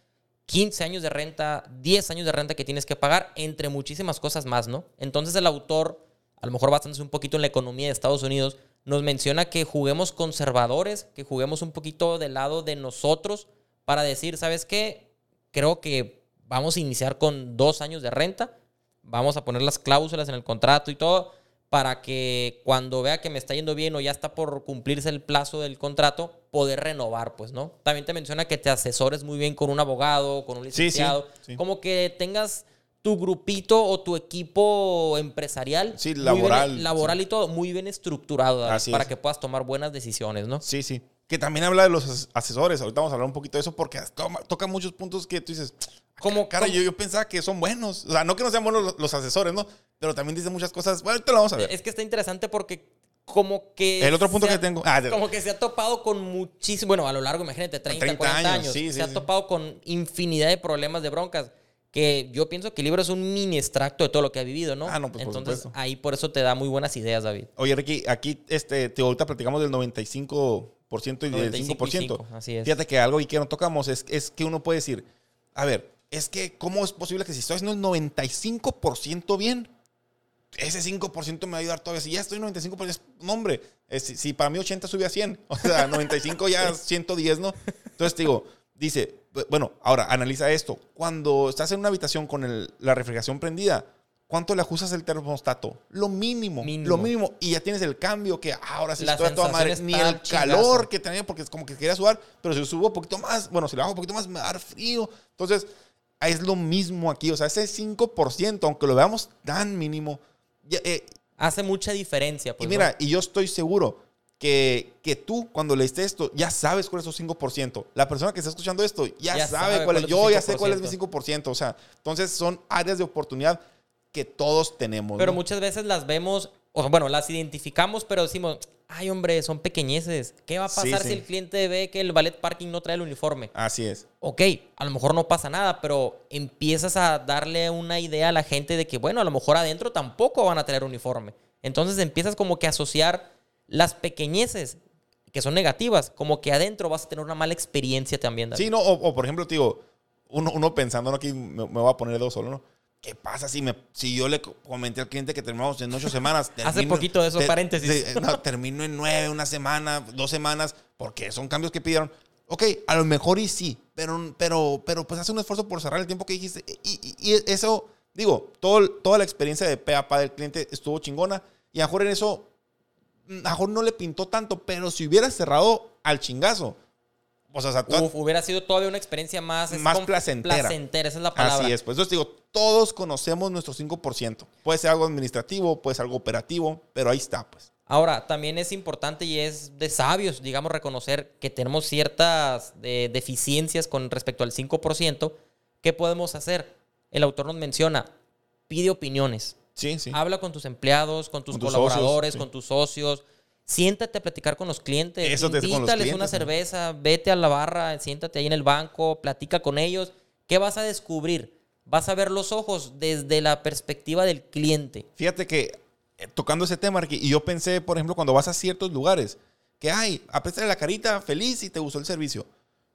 quince años de renta, diez años de renta que tienes que pagar, entre muchísimas cosas más, ¿no? Entonces el autor, a lo mejor basándose un poquito en la economía de Estados Unidos, nos menciona que juguemos conservadores, que juguemos un poquito del lado de nosotros para decir, ¿sabes qué? Creo que vamos a iniciar con dos años de renta, vamos a poner las cláusulas en el contrato y todo, para que cuando vea que me está yendo bien o ya está por cumplirse el plazo del contrato, poder renovar, pues, ¿no? También te menciona que te asesores muy bien con un abogado, con un licenciado. Sí, sí, sí. Como que tengas tu grupito o tu equipo empresarial. Sí, laboral. Bien, laboral sí. y todo, muy bien estructurado, David, para es. que puedas tomar buenas decisiones, ¿no? Sí, sí. Que también habla de los asesores. Ahorita vamos a hablar un poquito de eso porque toma, toca muchos puntos que tú dices... Como, cara, como... Yo, yo pensaba que son buenos. O sea, no que no sean buenos los, los asesores, ¿no? Pero también dice muchas cosas. Bueno, ahorita lo vamos a ver. Es que está interesante porque como que... El otro punto ha, que tengo... Ah, como que se ha topado con muchísimo... Bueno, a lo largo, imagínate, treinta, cuarenta años. Sí, se sí, ha sí. topado con infinidad de problemas, de broncas. Que yo pienso que el libro es un mini extracto de todo lo que ha vivido, ¿no? Ah, no, pues entonces, por ahí por eso te da muy buenas ideas, David. Oye, Ricky, aquí este, te ahorita platicamos del noventa y cinco por ciento y del cinco por ciento. Así es. Fíjate que algo y que no tocamos es, es que uno puede decir... A ver, es que ¿cómo es posible que si estoy haciendo el noventa y cinco por ciento bien, ese cinco por ciento me va a ayudar todavía? Si ya estoy noventa y cinco por ciento, no hombre, es, si para mí ochenta sube a cien, o sea, noventa y cinco ya ciento diez, ¿no? Entonces te digo, dice, bueno, ahora analiza esto. Cuando estás en una habitación con el, la refrigeración prendida, ¿cuánto le ajustas el termostato? Lo mínimo, mínimo, lo mínimo. Y ya tienes el cambio que ahora sí la estoy a toda madre. Ni el calor chingazo. Que tenía, porque es como que quería sudar, pero si subo un poquito más, bueno, si lo hago un poquito más, me va a dar frío. Entonces, es lo mismo aquí. O sea, ese cinco por ciento, aunque lo veamos tan mínimo, ya, eh, hace mucha diferencia. Pues, y mira, ¿no? Y yo estoy seguro que, que tú, cuando leíste esto, ya sabes cuál es tu cinco por ciento. La persona que está escuchando esto ya, ya sabe, sabe cuál es. Cuál es yo ya sé cuál es mi cinco por ciento. O sea, entonces son áreas de oportunidad que todos tenemos. Pero ¿no? Muchas veces las vemos, o bueno, las identificamos, pero decimos, ay, hombre, son pequeñeces. ¿Qué va a pasar sí, sí. si el cliente ve que el valet parking no trae el uniforme? Así es. Ok, a lo mejor no pasa nada, pero empiezas a darle una idea a la gente de que, bueno, a lo mejor adentro tampoco van a traer uniforme. Entonces empiezas como que a asociar las pequeñeces, que son negativas, como que adentro vas a tener una mala experiencia también, David. Sí, no, o, o por ejemplo, te digo, uno, uno pensando, ¿no? Aquí me, me voy a poner dos solo, ¿no? ¿Qué pasa si, me, si yo le comenté al cliente que terminamos en ocho semanas? Termino, hace poquito de esos te, paréntesis. Te, no, termino en nueve, una semana, dos semanas, porque son cambios que pidieron. Ok, a lo mejor y sí, pero, pero, pero pues hace un esfuerzo por cerrar el tiempo que dijiste. Y, y, y eso, digo, todo, toda la experiencia de pe a pa del cliente estuvo chingona. Y a lo mejor en eso, a lo mejor no le pintó tanto, pero si hubiera cerrado al chingazo, o sea, o sea, toda, Uf, hubiera sido todavía una experiencia más... Más placentera. Placentera, esa es la palabra. Así es. Pues entonces digo, todos conocemos nuestro cinco por ciento. Puede ser algo administrativo, puede ser algo operativo, pero ahí está, pues. Ahora, también es importante y es de sabios, digamos, reconocer que tenemos ciertas eh, deficiencias con respecto al cinco por ciento. ¿Qué podemos hacer? El autor nos menciona, pide opiniones. Sí, sí. Habla con tus empleados, con tus, con tus colaboradores, socios, sí. con tus socios. Siéntate a platicar con los clientes. Eso te Invítales con los clientes, una ¿no? cerveza, vete a la barra, siéntate ahí en el banco, platica con ellos. ¿Qué vas a descubrir? Vas a ver los ojos desde la perspectiva del cliente. Fíjate que, tocando ese tema, y yo pensé, por ejemplo, cuando vas a ciertos lugares, que ay, apesta la carita feliz y te gustó el servicio.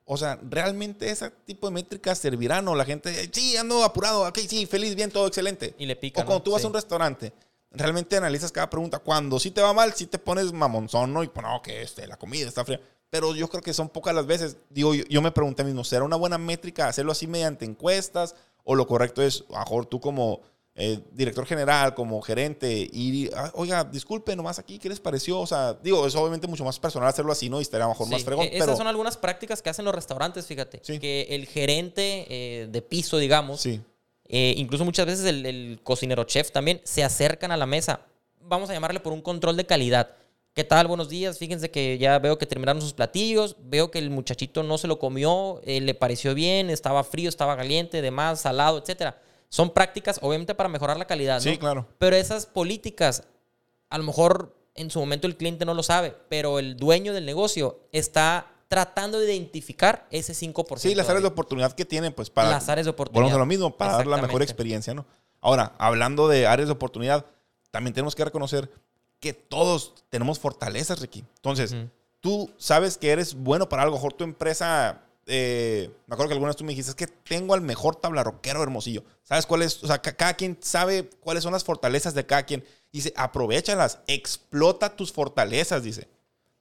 O sea, ¿realmente ese tipo de métricas servirán? O la gente, sí, ando apurado, ok, sí, feliz, bien, todo excelente. Y le pica, o cuando ¿no? tú vas sí. a un restaurante, realmente analizas cada pregunta. Cuando sí te va mal, sí te pones mamonzón, ¿no? Y pues, no, que este, la comida está fría. Pero yo creo que son pocas las veces. Digo, yo, yo me pregunté mismo, ¿será una buena métrica hacerlo así mediante encuestas? ¿O lo correcto es, a mejor tú como eh, director general, como gerente, ir, ah, oiga, disculpe, nomás aquí, ¿qué les pareció? O sea, digo, es obviamente mucho más personal hacerlo así, ¿no? Y estaría a lo mejor sí, más fregón. Eh, esas pero... son algunas prácticas que hacen los restaurantes, fíjate. Sí. Que el gerente eh, de piso, digamos, sí. eh, incluso muchas veces el, el cocinero chef también, se acercan a la mesa. Vamos a llamarle por un control de calidad. ¿Qué tal? Buenos días. Fíjense que ya veo que terminaron sus platillos. Veo que el muchachito no se lo comió, eh, le pareció bien, estaba frío, estaba caliente, demás, salado, etcétera. Son prácticas, obviamente, para mejorar la calidad, ¿no? Sí, claro. Pero esas políticas, a lo mejor en su momento el cliente no lo sabe, pero el dueño del negocio está tratando de identificar ese cinco por ciento. Sí, las áreas de oportunidad que tienen, pues, para... Las áreas de oportunidad. Volvemos a lo mismo, para dar la mejor experiencia, ¿no? Ahora, hablando de áreas de oportunidad, también tenemos que reconocer que todos tenemos fortalezas, Ricky. Entonces, mm. tú sabes que eres bueno para algo. Mejor tu empresa, eh, me acuerdo que algunas tú me dijiste, es que tengo al mejor tablarroquero Hermosillo. ¿Sabes cuál es? O sea, cada quien sabe cuáles son las fortalezas de cada quien. Dice, aprovéchalas, explota tus fortalezas, dice.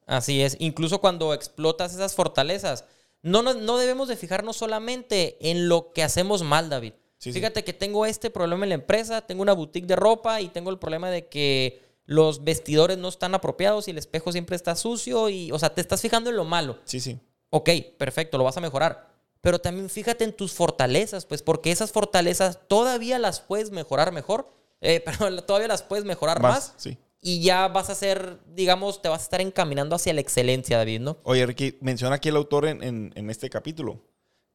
Así es. Incluso cuando explotas esas fortalezas, no, no, no debemos de fijarnos solamente en lo que hacemos mal, David. Sí, Fíjate sí. que tengo este problema en la empresa, tengo una boutique de ropa y tengo el problema de que los vestidores no están apropiados y el espejo siempre está sucio y, o sea, te estás fijando en lo malo. Sí, sí. Ok, perfecto, lo vas a mejorar. Pero también fíjate en tus fortalezas, pues, porque esas fortalezas todavía las puedes mejorar mejor, eh, pero todavía las puedes mejorar más. más sí. Y ya vas a ser, digamos, te vas a estar encaminando hacia la excelencia, David, ¿no? Oye, Ricky, menciona aquí el autor en, en, en este capítulo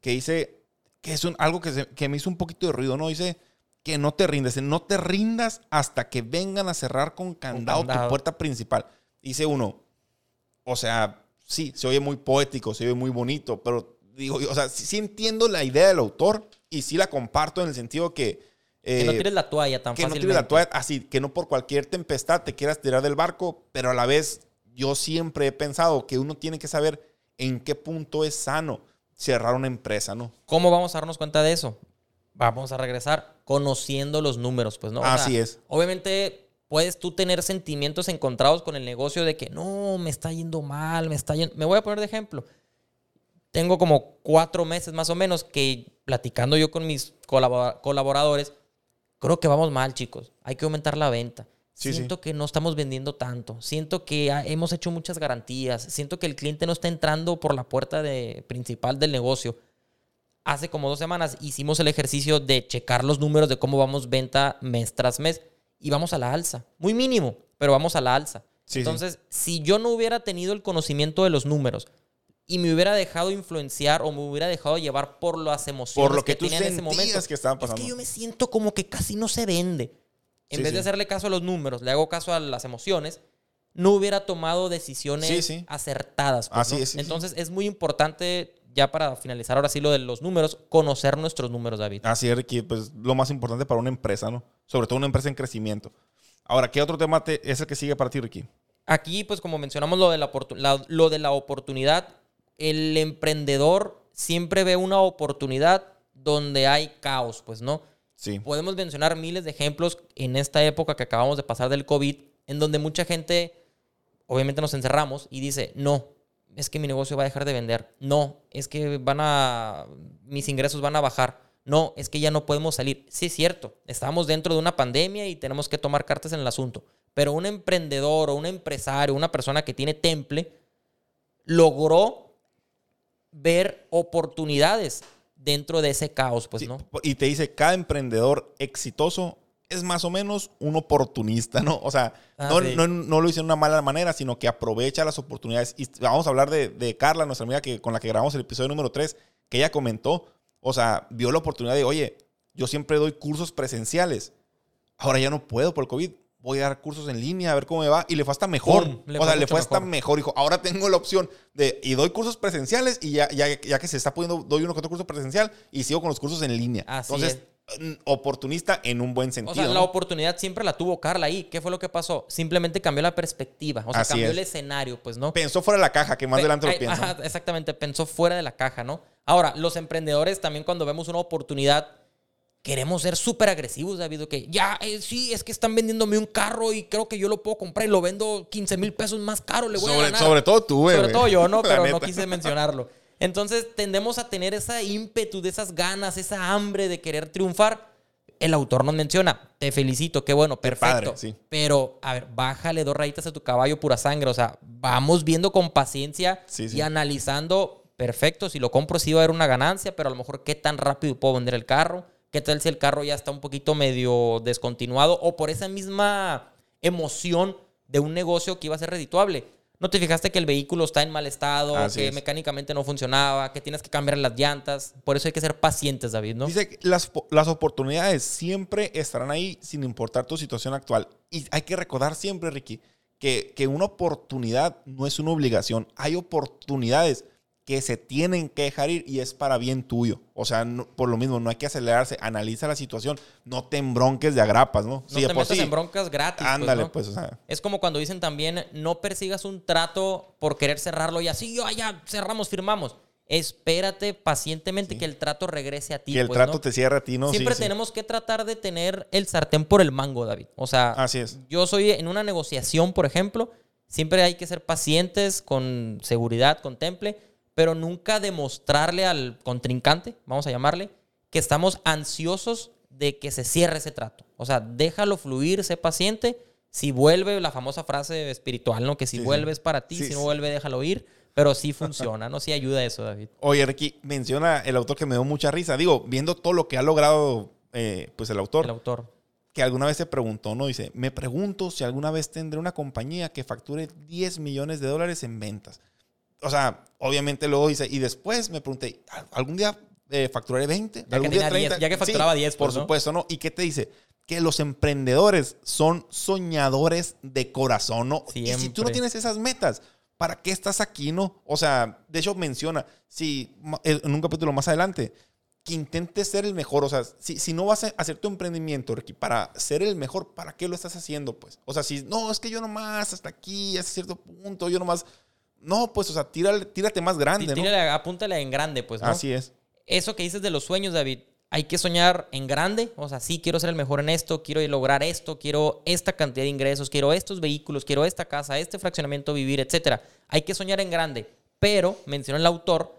que dice que es un, algo que, se, que me hizo un poquito de ruido, ¿no? Dice... que no te rindas, no te rindas hasta que vengan a cerrar con candado, con candado tu puerta principal. Dice uno, o sea, sí, se oye muy poético, se oye muy bonito, pero digo, o sea, sí, sí entiendo la idea del autor y sí la comparto en el sentido que... Eh, que no tires la toalla tan que fácilmente. Que no tires la toalla, así, que no por cualquier tempestad te quieras tirar del barco, pero a la vez yo siempre he pensado que uno tiene que saber en qué punto es sano cerrar una empresa, ¿no? ¿Cómo vamos a darnos cuenta de eso? Vamos a regresar conociendo los números, pues, ¿no? O Así sea, es. Obviamente puedes tú tener sentimientos encontrados con el negocio de que no, me está yendo mal, me está yendo... Me voy a poner de ejemplo. Tengo como cuatro meses más o menos que platicando yo con mis colaboradores, creo que vamos mal, chicos. Hay que aumentar la venta. Sí, siento sí. que no estamos vendiendo tanto. Siento que hemos hecho muchas garantías. Siento que el cliente no está entrando por la puerta de, principal del negocio. Hace como dos semanas hicimos el ejercicio de checar los números de cómo vamos venta mes tras mes y vamos a la alza. Muy mínimo, pero vamos a la alza. Sí, Entonces, sí. si yo no hubiera tenido el conocimiento de los números y me hubiera dejado influenciar o me hubiera dejado llevar por las emociones por lo que, que tú tenía en ese momento, que estaban pasando. Es que yo me siento como que casi no se vende. En sí, vez sí. de hacerle caso a los números, le hago caso a las emociones, no hubiera tomado decisiones sí, sí. acertadas. Pues, Así ¿no? es, sí, Entonces, sí. es muy importante... Ya para finalizar ahora sí lo de los números, conocer nuestros números, David. Así es, Ricky, pues lo más importante para una empresa, ¿no? Sobre todo una empresa en crecimiento. Ahora, ¿qué otro tema te, es el que sigue para ti, Ricky? Aquí, pues como mencionamos lo de la, la, lo de la oportunidad, el emprendedor siempre ve una oportunidad donde hay caos, pues, ¿no? Sí. Podemos mencionar miles de ejemplos en esta época que acabamos de pasar del COVID, en donde mucha gente, obviamente nos encerramos y dice, no, es que mi negocio va a dejar de vender. No, es que van a... mis ingresos van a bajar. No, es que ya no podemos salir. Sí, es cierto. Estamos dentro de una pandemia y tenemos que tomar cartas en el asunto. Pero un emprendedor o un empresario, una persona que tiene temple, logró ver oportunidades dentro de ese caos, pues, ¿no? Y te dice, cada emprendedor exitoso es más o menos un oportunista, ¿no? O sea, ah, no, sí. no, no lo hice de una mala manera, sino que aprovecha las oportunidades. Y vamos a hablar de, de Carla, nuestra amiga que, con la que grabamos el episodio número tres, que ella comentó, o sea, vio la oportunidad de, oye, yo siempre doy cursos presenciales. ahora ya no puedo por el COVID. Voy a dar cursos en línea, a ver cómo me va. Y le fue hasta mejor. ¡Bum! Le o sea, le fue hasta mejor. mejor. Dijo, ahora tengo la opción de... Y doy cursos presenciales y ya, ya, ya que se está pudiendo, doy uno que otro curso presencial y sigo con los cursos en línea. Así Entonces, es. oportunista en un buen sentido. O sea, ¿no? La oportunidad siempre la tuvo Carla ahí. ¿Qué fue lo que pasó? Simplemente cambió la perspectiva. O sea, Así cambió es. el escenario, pues, ¿no? Pensó fuera de la caja, que más Pe- adelante lo piensa. Exactamente. Pensó fuera de la caja, ¿no? Ahora, los emprendedores también cuando vemos una oportunidad... Queremos ser súper agresivos, David, que okay. ya, eh, sí, es que están vendiéndome un carro y creo que yo lo puedo comprar y lo vendo quince mil pesos más caro, le voy sobre, a ganar. Sobre todo tú, güey. Sobre todo yo, ¿no? Pero neta. No quise mencionarlo. Entonces, tendemos a tener ese ímpetu, de esas ganas, esa hambre de querer triunfar. El autor nos menciona, te felicito, qué bueno, perfecto. Qué padre, sí. Pero, a ver, bájale dos rayitas a tu caballo pura sangre. O sea, vamos viendo con paciencia sí, sí. y analizando, perfecto, si lo compro sí va a haber una ganancia, pero a lo mejor qué tan rápido puedo vender el carro. ¿Qué tal si el carro ya está un poquito medio descontinuado o por esa misma emoción de un negocio que iba a ser redituable? ¿No te fijaste que el vehículo está en mal estado, Así que es. mecánicamente no funcionaba, que tienes que cambiar las llantas? Por eso hay que ser pacientes, David, ¿no? Dice que las, las oportunidades siempre estarán ahí sin importar tu situación actual. Y hay que recordar siempre, Ricky, que, que una oportunidad no es una obligación. Hay oportunidades que se tienen que dejar ir y es para bien tuyo. O sea, no, por lo mismo, no hay que acelerarse. Analiza la situación. No te embronques de agrapas, ¿no? No sí, te metas sí. en broncas gratis. Ándale, pues, ¿no? pues. O sea. Es como cuando dicen también, no persigas un trato por querer cerrarlo y así, ya, ya, cerramos, firmamos. Espérate pacientemente sí. que el trato regrese a ti. Que el pues, trato ¿no? te cierre a ti, ¿no? Siempre sí, tenemos sí. que tratar de tener el sartén por el mango, David. O sea, así es. Yo soy en una negociación, por ejemplo, siempre hay que ser pacientes, con seguridad, con temple, pero nunca demostrarle al contrincante, vamos a llamarle, que estamos ansiosos de que se cierre ese trato. O sea, déjalo fluir, sé paciente. Si vuelve, la famosa frase espiritual, ¿no? Que si sí, vuelve es para ti, sí, si no vuelve, déjalo ir. Pero sí funciona, ¿no? Sí ayuda eso, David. Oye, Ricky, menciona el autor que me dio mucha risa. Digo, viendo todo lo que ha logrado eh, pues el autor. El autor. Que alguna vez se preguntó, ¿no? Dice, me pregunto si alguna vez tendré una compañía que facture diez millones de dólares en ventas. O sea, obviamente luego dice, y después me pregunté, ¿algún día eh, facturaré veinte? Ya, ¿algún que día treinta? diez, ya que facturaba sí, diez, pues, por ¿no? supuesto, ¿no? ¿Y qué te dice? Que los emprendedores son soñadores de corazón, ¿no? Siempre. Y si tú no tienes esas metas, ¿para qué estás aquí, no? O sea, de hecho menciona, si en un capítulo más adelante, que intentes ser el mejor. O sea, si, si no vas a hacer tu emprendimiento, Ricky, para ser el mejor, ¿para qué lo estás haciendo, pues? O sea, si no, es que yo nomás hasta aquí, hasta cierto punto, yo nomás... No, pues, o sea, tírale, tírate más grande, sí, tírale, ¿no? Apúntale en grande, pues, ¿no? Así es. Eso que dices de los sueños, David, hay que soñar en grande. O sea, sí, quiero ser el mejor en esto, quiero lograr esto, quiero esta cantidad de ingresos, quiero estos vehículos, quiero esta casa, este fraccionamiento vivir, etcétera. Hay que soñar en grande. Pero, mencionó el autor,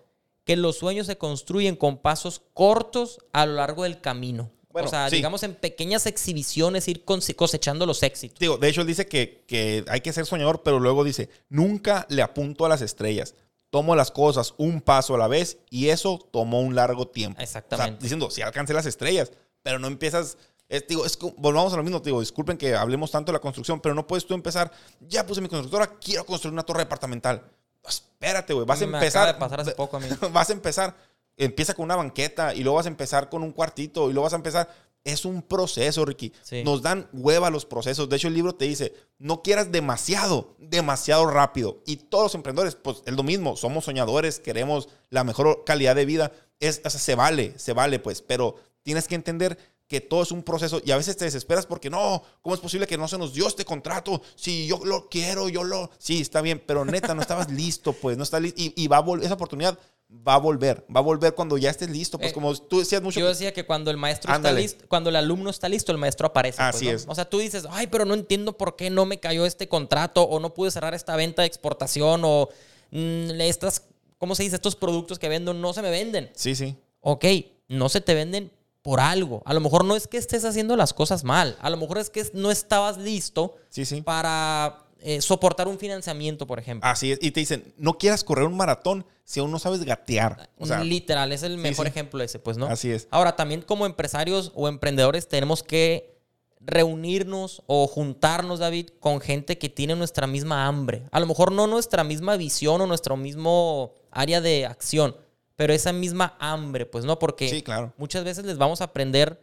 que los sueños se construyen con pasos cortos a lo largo del camino. Bueno, o sea, sí. digamos, en pequeñas exhibiciones ir cosechando los éxitos. Digo, de hecho, él dice que, que hay que ser soñador, pero luego dice, nunca le apunto a las estrellas. Tomo las cosas un paso a la vez y eso tomó un largo tiempo. Exactamente. O sea, diciendo, sí alcancé las estrellas, pero no empiezas... Es, digo, es, volvamos a lo mismo, digo, disculpen que hablemos tanto de la construcción, pero no puedes tú empezar, ya puse mi constructora, quiero construir una torre departamental. Espérate, güey, vas a empezar... Me acaba de pasar hace poco, amigo. Vas a empezar... Empieza con una banqueta y luego vas a empezar con un cuartito y luego vas a empezar. Es un proceso, Ricky. Sí. Nos dan hueva los procesos. De hecho, el libro te dice, no quieras demasiado, demasiado rápido. Y todos los emprendedores, pues es lo mismo. Somos soñadores, queremos la mejor calidad de vida. Es, o sea, se vale, se vale, pues. Pero tienes que entender que todo es un proceso y a veces te desesperas porque no, ¿cómo es posible que no se nos dio este contrato? Si yo lo quiero, yo lo... Sí, está bien, pero neta, no estabas listo, pues. No estás listo. Y, y va a volver esa oportunidad. Va a volver, va a volver cuando ya estés listo. Pues eh, como tú decías mucho. Yo decía que cuando el maestro Ándale. está listo, cuando el alumno está listo, el maestro aparece. Así pues, ¿no? es. O sea, tú dices, ay, pero no entiendo por qué no me cayó este contrato o no pude cerrar esta venta de exportación o mmm, estas, ¿cómo se dice? Estos productos que vendo no se me venden. Sí, sí. Ok, no se te venden por algo. A lo mejor no es que estés haciendo las cosas mal. A lo mejor es que no estabas listo sí, sí. para... Eh, soportar un financiamiento, por ejemplo. Así es. Y te dicen, no quieras correr un maratón si aún no sabes gatear. O sea, literal, es el mejor sí, sí. ejemplo ese, pues, ¿no? Así es. Ahora, también como empresarios o emprendedores tenemos que reunirnos o juntarnos, David, con gente que tiene nuestra misma hambre. A lo mejor no nuestra misma visión o nuestro mismo área de acción, pero esa misma hambre, pues, ¿no? Porque sí, claro. muchas veces les vamos a aprender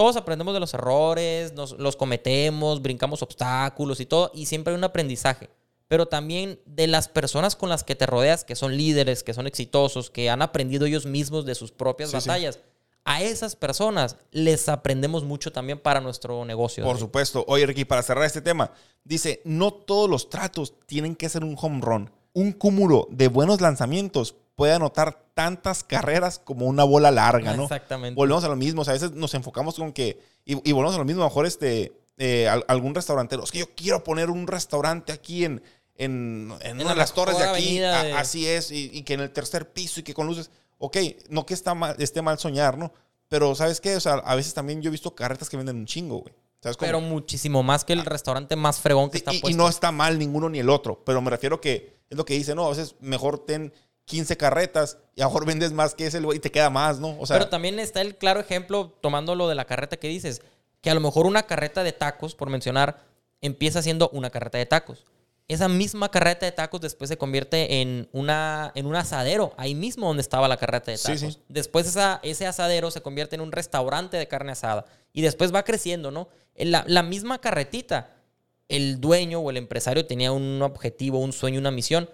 Todos aprendemos de los errores, nos, los cometemos, brincamos obstáculos y todo, y siempre hay un aprendizaje. Pero también de las personas con las que te rodeas, que son líderes, que son exitosos, que han aprendido ellos mismos de sus propias sí, batallas. Sí. A esas personas les aprendemos mucho también para nuestro negocio. Por supuesto. Oye, Ricky, para cerrar este tema, dice, no todos los tratos tienen que ser un home run. Un cúmulo de buenos lanzamientos puede anotar tantas carreras como una bola larga, ¿no? Exactamente. Volvemos a lo mismo. O sea, a veces nos enfocamos con que... Y, y volvemos a lo mismo. A lo mejor este, eh, algún restaurantero. Es que yo quiero poner un restaurante aquí en... En, en, en una la de las torres de aquí, a, de... así es, y, y que en el tercer piso y que con luces. Ok, no que está mal, esté mal soñar, ¿no? Pero, ¿sabes qué? O sea, a veces también yo he visto carretas que venden un chingo, güey. ¿Sabes cómo? Pero muchísimo más que el ah, restaurante más fregón que está y, puesto. Y no está mal ninguno ni el otro, pero me refiero que es lo que dice, ¿no? A veces mejor ten quince carretas y a lo mejor vendes más que ese, güey, y te queda más, ¿no? O sea, pero también está el claro ejemplo, tomando lo de la carreta que dices, que a lo mejor una carreta de tacos, por mencionar, empieza siendo una carreta de tacos. Esa misma carreta de tacos después se convierte en, una, en un asadero, ahí mismo donde estaba la carreta de tacos. Sí, sí. Después esa, ese asadero se convierte en un restaurante de carne asada. Y después va creciendo, ¿no? La, la misma carretita, el dueño o el empresario tenía un objetivo, un sueño, una misión.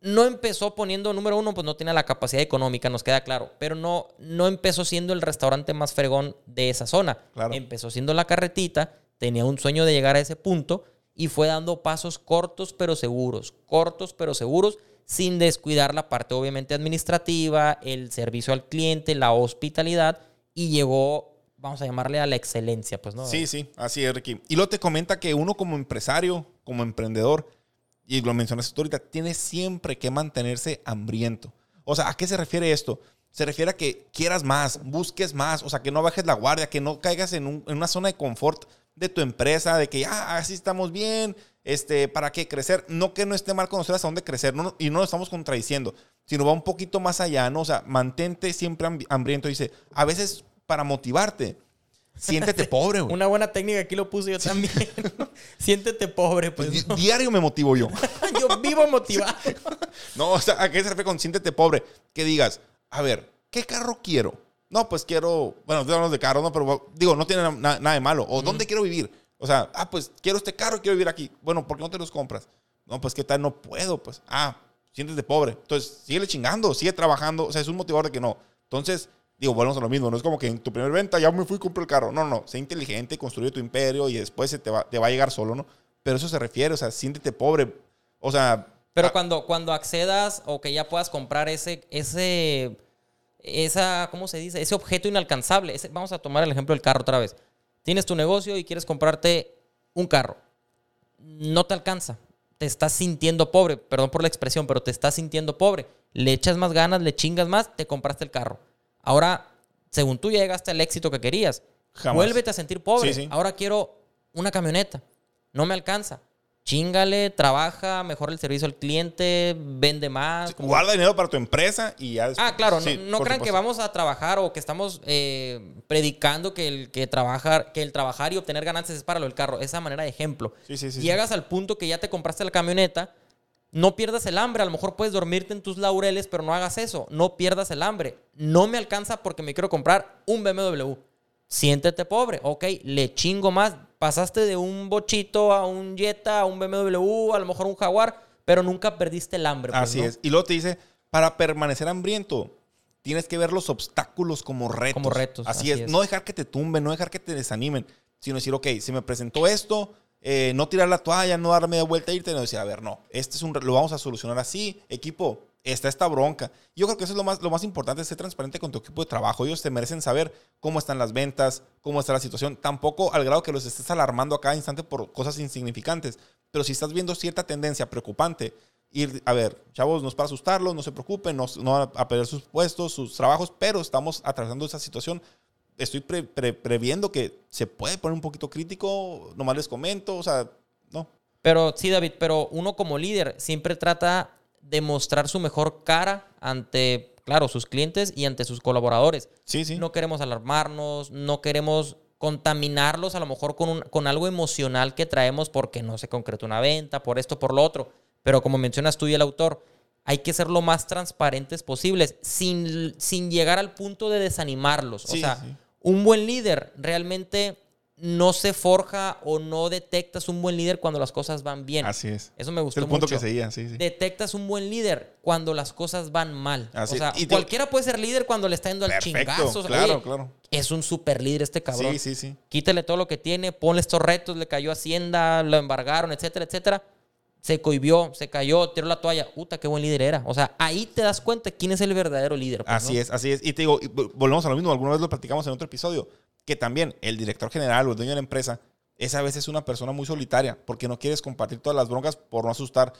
No empezó poniendo, número uno, pues no tenía la capacidad económica, nos queda claro. Pero no, no empezó siendo el restaurante más fregón de esa zona. Claro. Empezó siendo la carretita, tenía un sueño de llegar a ese punto... Y fue dando pasos cortos pero seguros, cortos pero seguros, sin descuidar la parte obviamente administrativa, el servicio al cliente, la hospitalidad, y llegó, vamos a llamarle a la excelencia, pues, ¿no? Sí, sí, así es, Ricky. Y luego te comenta que uno como empresario, como emprendedor, y lo mencionaste tú ahorita, tiene siempre que mantenerse hambriento. O sea, ¿a qué se refiere esto? Se refiere a que quieras más, busques más, o sea, que no bajes la guardia, que no caigas en, un, en una zona de confort de tu empresa, de que ya ah, así estamos bien, este, ¿para qué crecer? No que no esté mal conocer hasta dónde crecer, no, y no lo estamos contradiciendo, sino va un poquito más allá, ¿no? O sea, mantente siempre hambriento. Dice, a veces para motivarte, siéntete pobre, güey. Una buena técnica, aquí lo puse yo también. Siéntete pobre, pues. pues no. Diario me motivo yo. Yo vivo motivado. No, o sea, ¿a qué se refiere con siéntete pobre? Que digas, a ver, ¿qué carro quiero? No, pues quiero... Bueno, hablamos de carro, ¿no? Pero digo, no tiene na- nada de malo. O, ¿dónde mm. quiero vivir? O sea, ah, pues quiero este carro y quiero vivir aquí. Bueno, ¿por qué no te los compras? No, pues, ¿qué tal? No puedo, pues. Ah, siéntete pobre. Entonces, síguele chingando, sigue trabajando. O sea, es un motivador de que no. Entonces, digo, volvemos a lo mismo. No es como que en tu primera venta ya me fui y compré el carro. No, no, no. Sé inteligente, construye tu imperio y después se te, va, te va a llegar solo, ¿no? Pero eso se refiere, o sea, siéntete pobre. O sea... Pero a- cuando, cuando accedas o que ya puedas comprar ese... ese... Esa, ¿cómo se dice? Ese objeto inalcanzable. Ese, vamos a tomar el ejemplo del carro otra vez. Tienes tu negocio y quieres comprarte un carro. No te alcanza. Te estás sintiendo pobre. Perdón por la expresión, pero te estás sintiendo pobre. Le echas más ganas, le chingas más, te compraste el carro. Ahora, según tú ya llegaste al éxito que querías. Jamás. Vuélvete a sentir pobre. Sí, sí. Ahora quiero una camioneta. No me alcanza. Chíngale, trabaja, mejora el servicio al cliente, vende más. Sí, como... Guarda dinero para tu empresa y ya después. Ah, claro, sí, no, no crean supuesto. Que vamos a trabajar o que estamos eh, predicando que el, que, trabajar, que el trabajar y obtener ganancias es para lo del carro. Esa manera de ejemplo. Sí, sí, sí, Llegas sí. al punto que ya te compraste la camioneta, no pierdas el hambre. A lo mejor puedes dormirte en tus laureles, pero no hagas eso. No pierdas el hambre. No me alcanza porque me quiero comprar un B M W. Siéntete pobre. Ok, le chingo más. Pasaste de un bochito a un Jetta, a un B M W, a lo mejor un Jaguar, pero nunca perdiste el hambre. Pues, Así ¿no? es. Y luego te dice, para permanecer hambriento, tienes que ver los obstáculos como retos. Como retos. Así, así es. es. No dejar que te tumben, no dejar que te desanimen, sino decir, ok, si me presentó esto, eh, no tirar la toalla, no darme de vuelta e irte, no decir, a ver, no, este es un re- lo vamos a solucionar así, equipo, está esta bronca. Yo creo que eso es lo más, lo más importante, ser transparente con tu equipo de trabajo. Ellos te merecen saber cómo están las ventas, cómo está la situación. Tampoco al grado que los estés alarmando a cada instante por cosas insignificantes. Pero si estás viendo cierta tendencia preocupante, ir a ver, chavos, no es para asustarlos, no se preocupen, no, no van a perder sus puestos, sus trabajos, pero estamos atravesando esa situación. Estoy pre, pre, previendo que se puede poner un poquito crítico, nomás les comento, o sea, no. Pero sí, David, pero uno como líder siempre trata... demostrar su mejor cara ante, claro, sus clientes y ante sus colaboradores. Sí, sí. No queremos alarmarnos, no queremos contaminarlos a lo mejor con, un, con algo emocional que traemos porque no se concretó una venta, por esto, por lo otro. Pero como mencionas tú y el autor, hay que ser lo más transparentes posibles sin, sin llegar al punto de desanimarlos. Sí, o sea, sí. un buen líder realmente no se forja o no detectas un buen líder cuando las cosas van bien. Así es. Eso me gustó mucho. Es el punto mucho. que seguía, sí, sí. Detectas un buen líder cuando las cosas van mal. Así o sea, te... cualquiera puede ser líder cuando le está yendo al chingazo. Claro, Oye, claro. Es un super líder este cabrón. Sí, sí, sí. Quítale todo lo que tiene, ponle estos retos, le cayó Hacienda, lo embargaron, etcétera, etcétera. Se cohibió, se cayó, tiró la toalla. Uta, qué buen líder era. O sea, ahí te das cuenta quién es el verdadero líder. Pues, así ¿no? es, así es. Y te digo, volvemos a lo mismo. Alguna vez lo platicamos en otro episodio. Que también el director general o el dueño de la empresa es a veces una persona muy solitaria porque no quieres compartir todas las broncas por no asustar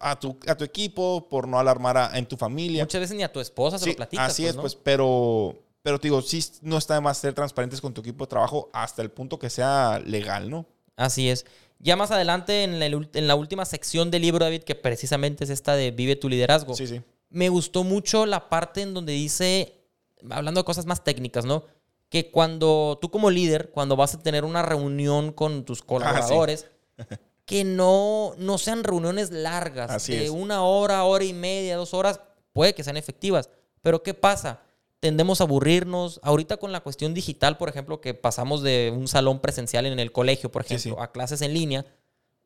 a tu, a tu equipo, por no alarmar a, en tu familia. Muchas veces ni a tu esposa sí, se lo platicas. Así pues, es, ¿no? pues, pero... Pero te digo, sí no está de más ser transparentes con tu equipo de trabajo hasta el punto que sea legal, ¿no? Así es. Ya más adelante, en la, en la última sección del libro, David, que precisamente es esta de Vive tu liderazgo. Sí, sí. Me gustó mucho la parte en donde dice, hablando de cosas más técnicas, ¿no? Que cuando tú como líder, cuando vas a tener una reunión con tus colaboradores, ah, sí. que no, no sean reuniones largas. Así de es. Una hora, hora y media, dos horas, puede que sean efectivas. Pero ¿qué pasa? Tendemos a aburrirnos. Ahorita con la cuestión digital, por ejemplo, que pasamos de un salón presencial en el colegio, por ejemplo, sí, sí. a clases en línea,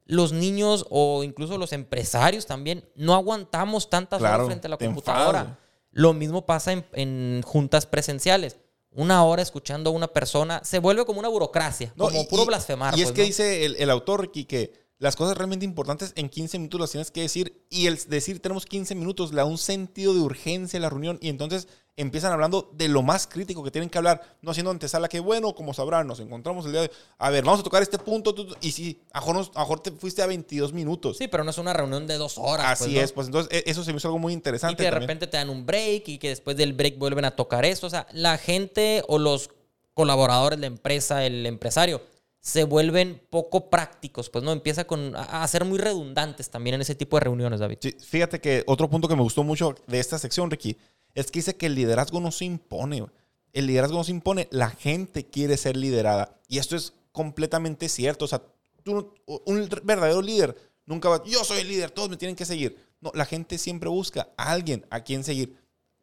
los niños o incluso los empresarios también no aguantamos tantas claro, horas frente a la computadora. Enfado. Lo mismo pasa en, en juntas presenciales. Una hora escuchando a una persona se vuelve como una burocracia, no, como y, puro blasfemar. Y es pues, que ¿no? dice el, el autor, Ricky, que las cosas realmente importantes en quince minutos las tienes que decir. Y el decir tenemos quince minutos le da un sentido de urgencia a la reunión. Y entonces empiezan hablando de lo más crítico que tienen que hablar, no haciendo antesala que, bueno, como sabrán, nos encontramos el día de hoy. A ver, vamos a tocar este punto. Tú, tú, y sí, a mejor te fuiste a veintidós minutos. Sí, pero no es una reunión de dos horas. Así pues, ¿no? es, pues entonces eso se me hizo algo muy interesante. Y que de también. repente te dan un break y que después del break vuelven a tocar eso. O sea, la gente o los colaboradores, la empresa, el empresario, se vuelven poco prácticos. Pues no, empieza con, a, a ser muy redundantes también en ese tipo de reuniones, David. Sí, fíjate que otro punto que me gustó mucho de esta sección, Ricky, es que dice que el liderazgo no se impone. El liderazgo no se impone. La gente quiere ser liderada. Y esto es completamente cierto. O sea, tú, un verdadero líder nunca va... Yo soy el líder, todos me tienen que seguir. No, la gente siempre busca a alguien a quien seguir.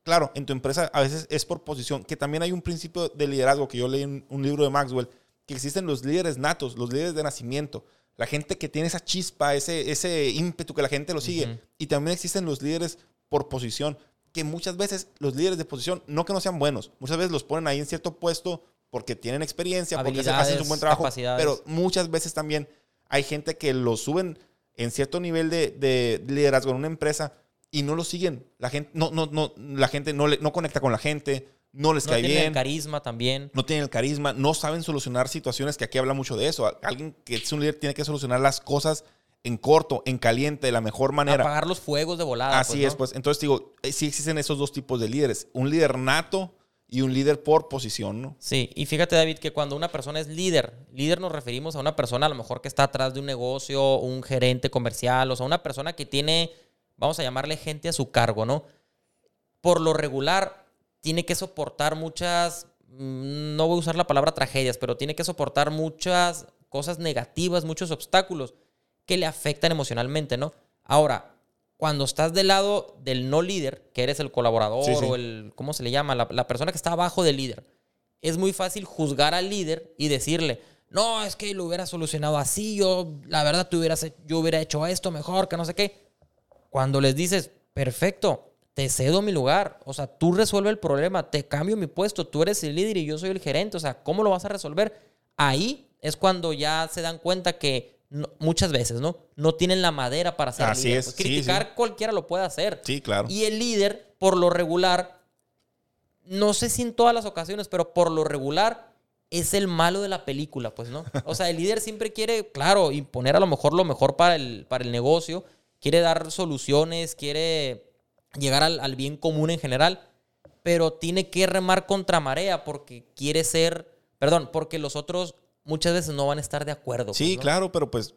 Claro, en tu empresa a veces es por posición. Que también hay un principio de liderazgo que yo leí en un libro de Maxwell. Que existen los líderes natos, los líderes de nacimiento. La gente que tiene esa chispa, ese, ese ímpetu que la gente lo sigue. Uh-huh. Y también existen los líderes por posición. Que muchas veces los líderes de posición, no que no sean buenos, muchas veces los ponen ahí en cierto puesto porque tienen experiencia, porque hacen un buen trabajo, pero muchas veces también hay gente que los suben en cierto nivel de, de liderazgo en una empresa y no los siguen. La gente no, no, no, la gente no, le, no conecta con la gente, no les cae bien. No tienen el carisma también. No tienen el carisma, no saben solucionar situaciones, que aquí habla mucho de eso. Alguien que es un líder tiene que solucionar las cosas en corto, en caliente, de la mejor manera. Apagar los fuegos de volada. Así pues, ¿no? es, pues. Entonces, digo, sí existen esos dos tipos de líderes. Un líder nato y un líder por posición, ¿no? Sí. Y fíjate, David, que cuando una persona es líder, líder nos referimos a una persona a lo mejor que está atrás de un negocio, un gerente comercial, o sea, una persona que tiene, vamos a llamarle gente a su cargo, ¿no? Por lo regular, tiene que soportar muchas, no voy a usar la palabra tragedias, pero tiene que soportar muchas cosas negativas, muchos obstáculos que le afectan emocionalmente, ¿no? Ahora, cuando estás del lado del no líder, que eres el colaborador sí, sí. o el, ¿cómo se le llama? La, la persona que está abajo del líder. Es muy fácil juzgar al líder y decirle, no, es que lo hubiera solucionado así, yo, la verdad, tú hubieras, yo hubiera hecho esto mejor, que no sé qué. Cuando les dices, perfecto, te cedo mi lugar, o sea, tú resuelve el problema, te cambio mi puesto, tú eres el líder y yo soy el gerente, o sea, ¿cómo lo vas a resolver? Ahí es cuando ya se dan cuenta que No, muchas veces, ¿no? No tienen la madera para ser Así líder. Es, pues criticar sí, sí. cualquiera lo puede hacer. Sí, claro. Y el líder, por lo regular, no sé si en todas las ocasiones, pero por lo regular es el malo de la película, pues, ¿no? O sea, el líder siempre quiere, claro, imponer a lo mejor lo mejor para el, para el negocio, quiere dar soluciones, quiere llegar al, al bien común en general, pero tiene que remar contra marea porque quiere ser, perdón, porque los otros muchas veces no van a estar de acuerdo. Sí, pues, ¿no? claro, pero pues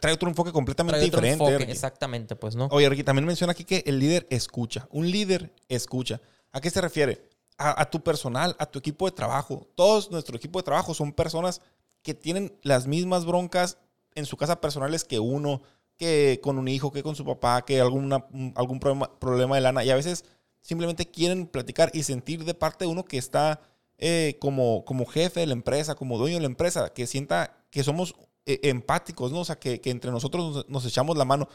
trae otro enfoque completamente trae otro diferente. Enfoque, exactamente, pues, ¿no? Oye, Ricky, también menciona aquí que el líder escucha. Un líder escucha. ¿A qué se refiere? A, a tu personal, a tu equipo de trabajo. Todos nuestro equipo de trabajo son personas que tienen las mismas broncas en su casa personales que uno, que con un hijo, que con su papá, que alguna, algún problema, problema de lana. Y a veces simplemente quieren platicar y sentir de parte de uno que está eh, como, como jefe de la empresa, como dueño de la empresa, que sienta que somos eh, empáticos, ¿no? O sea, que, que entre nosotros nos, nos echamos la mano.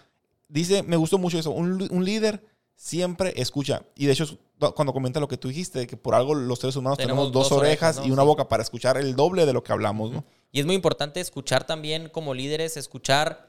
Dice, me gustó mucho eso, un, un líder siempre escucha. Y de hecho, cuando comenta lo que tú dijiste, de que por algo los seres humanos tenemos, tenemos dos, dos orejas, ¿no? Y una boca para escuchar el doble de lo que hablamos, ¿no? Y es muy importante escuchar también como líderes, escuchar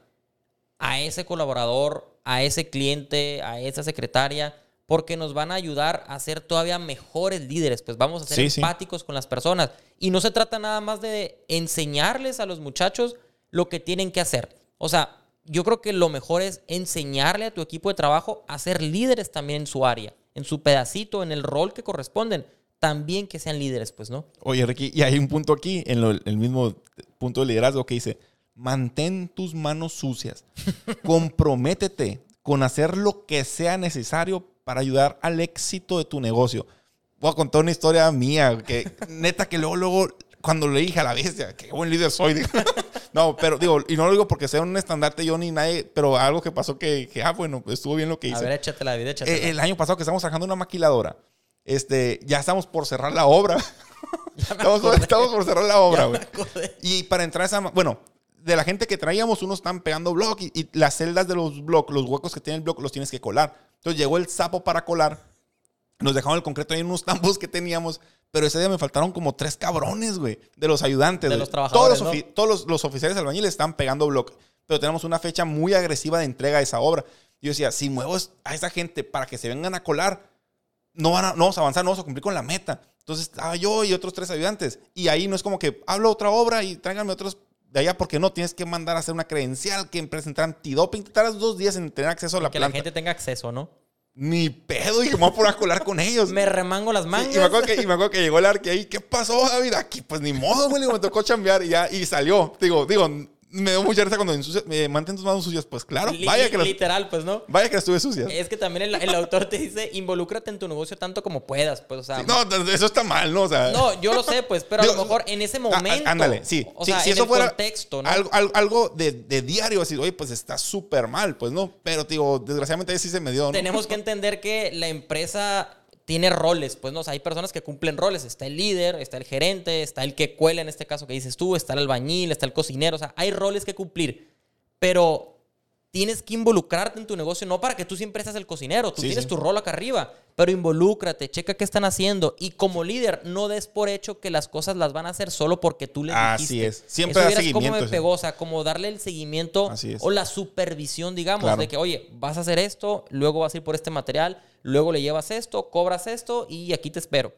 a ese colaborador, a ese cliente, a esa secretaria, porque nos van a ayudar a ser todavía mejores líderes. Pues vamos a ser sí, empáticos sí. con las personas. Y no se trata nada más de enseñarles a los muchachos lo que tienen que hacer. O sea, yo creo que lo mejor es enseñarle a tu equipo de trabajo a ser líderes también en su área, en su pedacito, en el rol que corresponden. También que sean líderes, pues, ¿no? Oye, Ricky, y hay un punto aquí, en lo, el mismo punto de liderazgo que dice, mantén tus manos sucias. Comprométete con hacer lo que sea necesario para ayudar al éxito de tu negocio. Voy a contar una historia mía, que neta que luego, luego, cuando le dije a la bestia, qué buen líder soy. Digo, no, pero digo, y no lo digo porque sea un estandarte yo ni nadie, pero algo que pasó que, que ah, bueno, estuvo bien lo que hice. A ver, échate la vida, échate. Eh, el año pasado que estábamos trabajando una maquiladora, este, ya estamos por cerrar la obra. Estamos, estamos por cerrar la obra, güey. Y para entrar a esa, bueno, de la gente que traíamos, unos están pegando block y, y las celdas de los block, los huecos que tiene el block, los tienes que colar. Entonces llegó el sapo para colar. Nos dejaron el concreto ahí en unos tambos que teníamos. Pero ese día me faltaron como tres cabrones, güey, de los ayudantes. De los trabajadores, Todos, los, ¿no? todos los, los oficiales albañiles están pegando block. Pero tenemos una fecha muy agresiva de entrega de esa obra. Yo decía, si muevo a esa gente para que se vengan a colar, no, van a, no vamos a avanzar, no vamos a cumplir con la meta. Entonces estaba yo y otros tres ayudantes. Y ahí no es como que hablo otra obra y tráiganme otros de allá, porque no, tienes que mandar a hacer una credencial, que presentar antidoping, tardas dos días en tener acceso a la que planta. Que la gente tenga acceso, ¿no? Ni pedo, y me voy a poner a colar con ellos. Me remango las mangas. Sí, y, me acuerdo que, y me acuerdo que llegó el arque ahí, ¿qué pasó, David? Aquí, pues ni modo, güey, me tocó chambear y ya, y salió. Digo, digo, me dio mucha risa cuando ensucia, me mantén tus manos sucias, pues claro. Li- vaya que literal, las, pues, ¿no? Vaya que las tuve sucias. Es que también el, el autor te dice, involúcrate en tu negocio tanto como puedas, pues, o sea. Sí, no, eso está mal, ¿no? O sea. No, yo lo sé, pues, pero digo, a lo mejor en ese momento. Ándale, sí. O sí, sea, si en eso el fuera contexto, ¿no? Algo, algo de, de diario, así, oye, pues está súper mal, pues, ¿no? Pero, digo, desgraciadamente ahí sí se me dio, ¿no? Tenemos que entender que la empresa tiene roles, pues, ¿no? O sea, hay personas que cumplen roles. Está el líder, está el gerente, está el que cuela, en este caso que dices tú, está el albañil, está el cocinero. O sea, hay roles que cumplir. Pero tienes que involucrarte en tu negocio, no para que tú siempre seas el cocinero. Tú sí, tienes sí. tu rol acá arriba, pero involúcrate, checa qué están haciendo. Y como líder, no des por hecho que las cosas las van a hacer solo porque tú les Así dijiste. Así es. Siempre da seguimiento. Como me pegó, o sea, como darle el seguimiento o la supervisión, digamos, claro. de que, oye, vas a hacer esto, luego vas a ir por este material, luego le llevas esto, cobras esto y aquí te espero.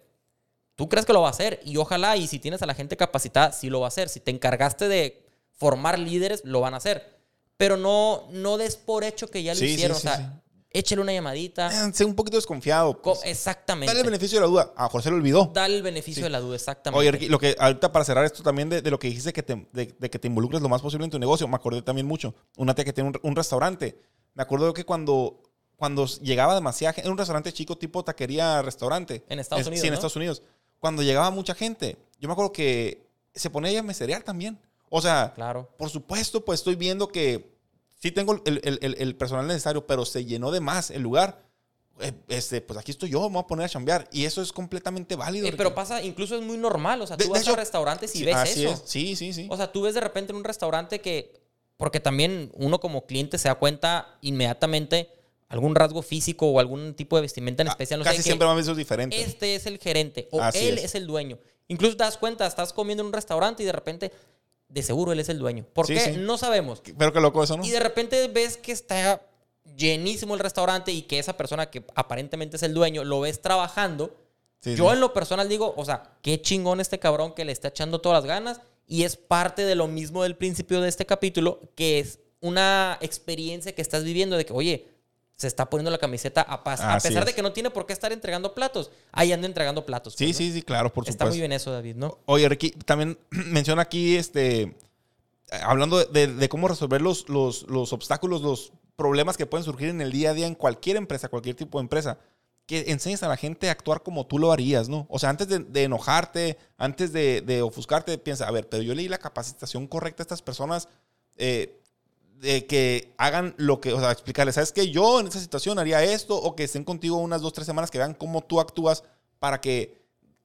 Tú crees que lo va a hacer y ojalá, y si tienes a la gente capacitada, sí lo va a hacer. Si te encargaste de formar líderes, lo van a hacer. Pero no, no des por hecho que ya lo sí, hicieron. Sí, o sea, sí, sí. échale una llamadita. Eh, sé un poquito desconfiado. Pues. Exactamente. Dale el beneficio de la duda. A José lo olvidó. Dale el beneficio sí. de la duda, exactamente. Oye, Ricky, lo que, ahorita para cerrar esto también de, de lo que dijiste que te, de, de que te involucres lo más posible en tu negocio, me acordé también mucho. Una tía que tiene un, un restaurante. Me acuerdo que cuando... Cuando llegaba demasiada gente, en un restaurante chico tipo taquería, restaurante. En Estados es, Unidos, Sí, en ¿no? Estados Unidos. Cuando llegaba mucha gente, yo me acuerdo que se ponía ella a meserear también. O sea, claro. por supuesto, pues estoy viendo que sí tengo el, el, el, el personal necesario, pero se llenó de más el lugar. Este, pues aquí estoy yo, me voy a poner a chambear. Y eso es completamente válido. Eh, pero pasa, incluso es muy normal. O sea, tú de, vas de hecho, a restaurantes y sí, ves así eso. Es. Sí, sí, sí. O sea, tú ves de repente en un restaurante que... Porque también uno como cliente se da cuenta inmediatamente... algún rasgo físico o algún tipo de vestimenta en especial. No Casi sé, siempre van a ver esos diferentes. Este es el gerente o Así él es. es el dueño. Incluso te das cuenta, estás comiendo en un restaurante y de repente, de seguro él es el dueño. ¿Por sí, qué? Sí. No sabemos. Pero qué loco eso, ¿no? Y de repente ves que está llenísimo el restaurante y que esa persona que aparentemente es el dueño lo ves trabajando. Sí, Yo sí. en lo personal digo, o sea, qué chingón este cabrón que le está echando todas las ganas, y es parte de lo mismo del principio de este capítulo, que es una experiencia que estás viviendo de que, oye, se está poniendo la camiseta a paz. Ah, a pesar de que no tiene por qué estar entregando platos. Ahí anda entregando platos. Sí, pues, ¿no? sí, sí, claro, por supuesto. Está muy bien eso, David, ¿no? Oye, Ricky, también menciona aquí, este, hablando de, de cómo resolver los, los, los obstáculos, los problemas que pueden surgir en el día a día en cualquier empresa, cualquier tipo de empresa, que enseñes a la gente a actuar como tú lo harías, ¿no? O sea, antes de, de enojarte, antes de, de ofuscarte, piensa, a ver, pero yo leí la capacitación correcta a estas personas, eh, de que hagan lo que, o sea, explicarles, ¿sabes qué? Yo en esta situación haría esto, o que estén contigo unas dos, tres semanas que vean cómo tú actúas para que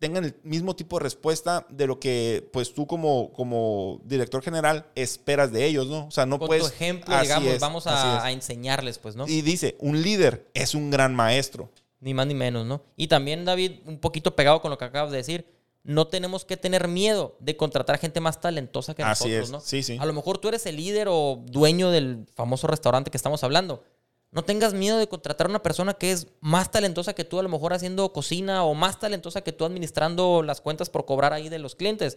tengan el mismo tipo de respuesta de lo que pues tú como, como director general esperas de ellos, ¿no? O sea, no con puedes... Con tu ejemplo, digamos, es, vamos a, a enseñarles, pues, ¿no? Y dice, un líder es un gran maestro. Ni más ni menos, ¿no? Y también, David, un poquito pegado con lo que acabas de decir, no tenemos que tener miedo de contratar gente más talentosa que así nosotros, es. ¿No? Sí, sí. A lo mejor tú eres el líder o dueño del famoso restaurante que estamos hablando. No tengas miedo de contratar a una persona que es más talentosa que tú, a lo mejor haciendo cocina, o más talentosa que tú administrando las cuentas por cobrar ahí de los clientes.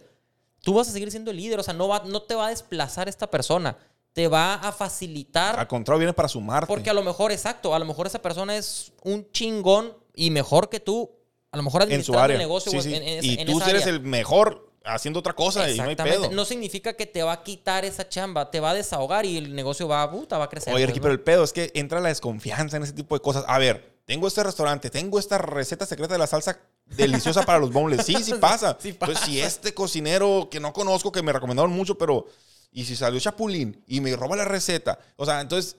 Tú vas a seguir siendo el líder, o sea, no, va, no te va a desplazar esta persona, te va a facilitar. Al contrario, viene para sumarte. Porque a lo mejor, exacto, a lo mejor esa persona es un chingón y mejor que tú, a lo mejor administrando el negocio. Sí, sí. En, en, y en tú esa eres área. El mejor haciendo otra cosa y no hay pedo. No significa que te va a quitar esa chamba, te va a desahogar y el negocio va a, uh, va a crecer. Oye, Ricky, pues, ¿no? Pero el pedo es que entra la desconfianza en ese tipo de cosas. A ver, tengo este restaurante, tengo esta receta secreta de la salsa deliciosa para los boneless. Sí, sí pasa. Sí, sí pasa. Entonces, si este cocinero que no conozco, que me recomendaron mucho, pero... Y si salió chapulín y me roba la receta. O sea, entonces...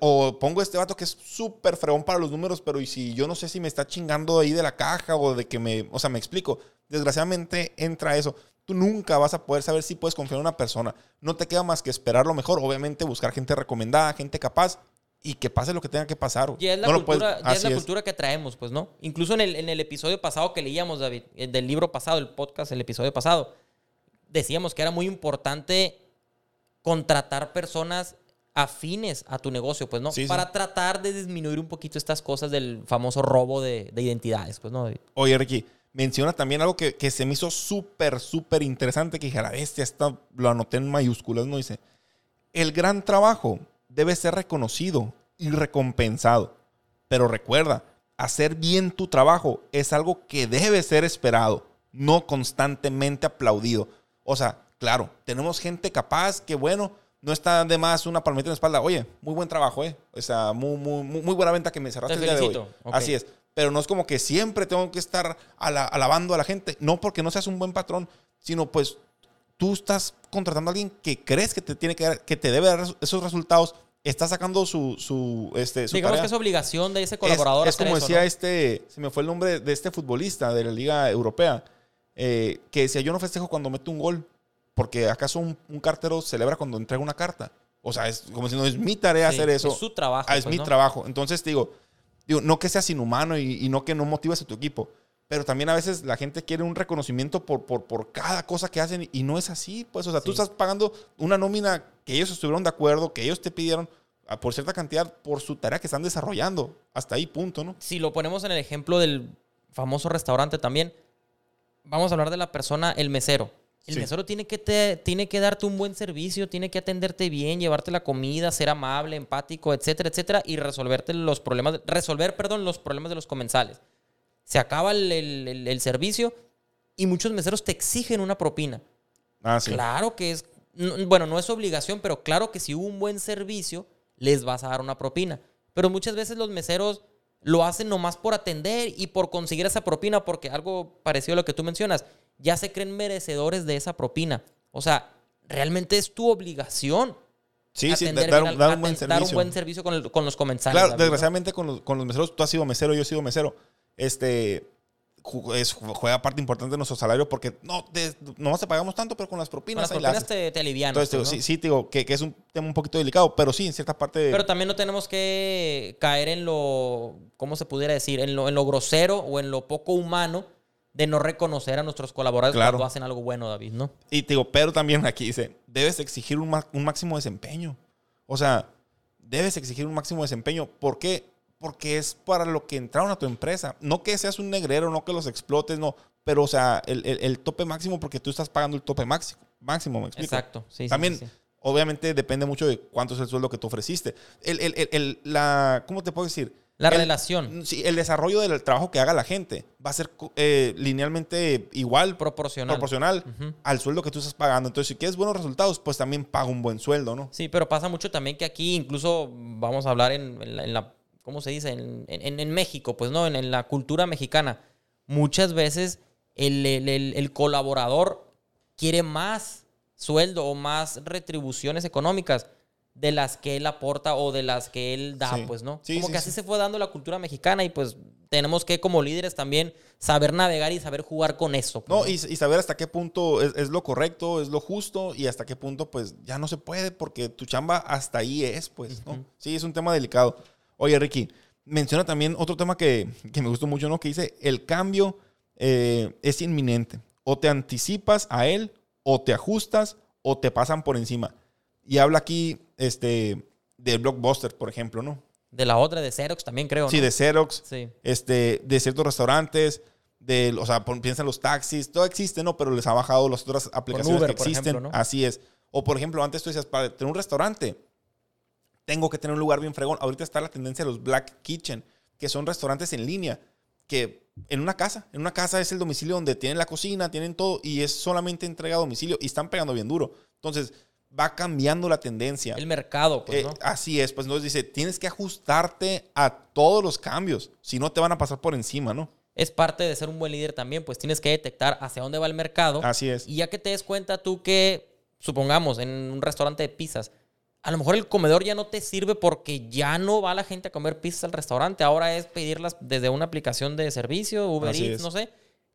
O pongo este vato que es súper fregón para los números, pero y si yo no sé si me está chingando ahí de la caja o de que me... O sea, me explico. Desgraciadamente entra eso. Tú nunca vas a poder saber si puedes confiar en una persona. No te queda más que esperar lo mejor. Obviamente buscar gente recomendada, gente capaz y que pase lo que tenga que pasar. Ya es la, no cultura, puedes... ya es la es. cultura que traemos, pues, ¿no? Incluso en el, en el episodio pasado que leíamos, David, del libro pasado, el podcast, el episodio pasado, decíamos que era muy importante contratar personas afines a tu negocio, pues, ¿no? Sí, para sí. tratar de disminuir un poquito estas cosas del famoso robo de, de identidades, pues, ¿no? Oye, Ricky, menciona también algo que, que se me hizo súper, súper interesante, que dije, a la bestia, esta, lo anoté en mayúsculas, ¿no? Dice, el gran trabajo debe ser reconocido y recompensado. Pero recuerda, hacer bien tu trabajo es algo que debe ser esperado, no constantemente aplaudido. O sea, claro, tenemos gente capaz que, bueno... No está de más una palmadita en la espalda. Oye, muy buen trabajo, ¿eh? O sea, muy, muy, muy buena venta que me cerraste el día de hoy. Te felicito. Okay. Así es. Pero no es como que siempre tengo que estar ala, alabando a la gente. No porque no seas un buen patrón, sino pues tú estás contratando a alguien que crees que te, tiene que, dar, que te debe dar esos resultados. Estás sacando su, su, este, su Digamos tarea. Que es obligación de ese colaborador. Es, es como eso, decía, ¿no? este, se me fue el nombre de este futbolista de la Liga Europea, eh, que decía, yo no festejo cuando meto un gol. Porque acaso un, un cartero celebra cuando entrega una carta. O sea, es como si no es mi tarea sí, hacer eso. Es su trabajo. Ah, es pues, mi ¿no? trabajo. Entonces, te digo, digo, no que seas inhumano y, y no que no motives a tu equipo. Pero también a veces la gente quiere un reconocimiento por, por, por cada cosa que hacen y no es así. Pues, o sea, sí. tú estás pagando una nómina que ellos estuvieron de acuerdo, que ellos te pidieron por cierta cantidad por su tarea que están desarrollando. Hasta ahí, punto, ¿no? Si lo ponemos en el ejemplo del famoso restaurante también, vamos a hablar de la persona, el mesero. El sí. mesero tiene que, te, tiene que darte un buen servicio, tiene que atenderte bien, llevarte la comida, ser amable, empático, etcétera, etcétera, y resolverte los problemas, resolver, perdón, los problemas de los comensales. Se acaba el, el, el servicio y muchos meseros te exigen una propina. Ah, sí. Claro que es, bueno, no es obligación, pero claro que si hubo un buen servicio, les vas a dar una propina. Pero muchas veces los meseros lo hacen nomás por atender y por conseguir esa propina, porque algo parecido a lo que tú mencionas, ya se creen merecedores de esa propina. O sea, realmente es tu obligación. Sí, sí, dar, dar, un, dar un buen servicio. Dar un buen servicio con, el, con los comensales. Claro, desgraciadamente con los, con los meseros, tú has sido mesero, yo he sido mesero. Este, es, juega parte importante de nuestro salario porque no te, nomás te pagamos tanto, pero con las propinas. Con las propinas te, te alivian. Entonces, digo, ¿no? sí, sí, digo que, que es un tema un poquito delicado, pero sí, en cierta parte... Pero también no tenemos que caer en lo, ¿cómo se pudiera decir? En lo, en lo grosero o en lo poco humano de no reconocer a nuestros colaboradores claro. cuando hacen algo bueno, David, ¿no? Y te digo, pero también aquí dice, debes exigir un, un máximo desempeño. O sea, debes exigir un máximo desempeño. ¿Por qué? Porque es para lo que entraron a tu empresa. No que seas un negrero, no que los explotes, no. Pero, o sea, el, el, el tope máximo porque tú estás pagando el tope máximo. Máximo, ¿me explico? Exacto. Sí, también, sí, sí. obviamente, depende mucho de cuánto es el sueldo que te ofreciste. El, el, el, el, la, ¿Cómo te puedo decir? La el, relación. Sí, el desarrollo del trabajo que haga la gente va a ser eh, linealmente igual. Proporcional. Proporcional uh-huh. al sueldo que tú estás pagando. Entonces, si quieres buenos resultados, pues también paga un buen sueldo, ¿no? Sí, pero pasa mucho también que aquí incluso vamos a hablar en, en, la, en la... ¿Cómo se dice? En, en, en México, pues, ¿no? En, en la cultura mexicana. Muchas veces el, el, el, el colaborador quiere más sueldo o más retribuciones económicas de las que él aporta o de las que él da, sí. pues, ¿no? Sí, como sí, que así sí. se fue dando la cultura mexicana y, pues, tenemos que, como líderes también, saber navegar y saber jugar con eso. Pues. No, y, y saber hasta qué punto es, es lo correcto, es lo justo, y hasta qué punto pues ya no se puede, porque tu chamba hasta ahí es, pues, ¿no? Uh-huh. Sí, es un tema delicado. Oye, Ricky, menciona también otro tema que, que me gustó mucho, ¿no? Que dice, el cambio eh, es inminente. O te anticipas a él, o te ajustas, o te pasan por encima. Y habla aquí este, del Blockbuster, por ejemplo, ¿no? De la otra, de Xerox también, creo, ¿no? Sí, de Xerox, sí. Este, de ciertos restaurantes, de, o sea, por, piensa en los taxis, todo existe, ¿no? Pero les ha bajado las otras aplicaciones Uber, que existen. Por ejemplo, ¿no? Así es. O, por ejemplo, antes tú decías, para tener un restaurante, tengo que tener un lugar bien fregón. Ahorita está la tendencia de los Black Kitchen, que son restaurantes en línea, que en una casa, en una casa es el domicilio donde tienen la cocina, tienen todo, y es solamente entrega a domicilio, y están pegando bien duro. Entonces, va cambiando la tendencia. El mercado, pues, ¿no? Eh, así es, pues, entonces dice, tienes que ajustarte a todos los cambios, si no te van a pasar por encima, ¿no? Es parte de ser un buen líder también, pues tienes que detectar hacia dónde va el mercado. Así es. Y ya que te des cuenta tú que, supongamos, en un restaurante de pizzas, a lo mejor el comedor ya no te sirve porque ya no va la gente a comer pizzas al restaurante, ahora es pedirlas desde una aplicación de servicio, Uber Eats, no sé.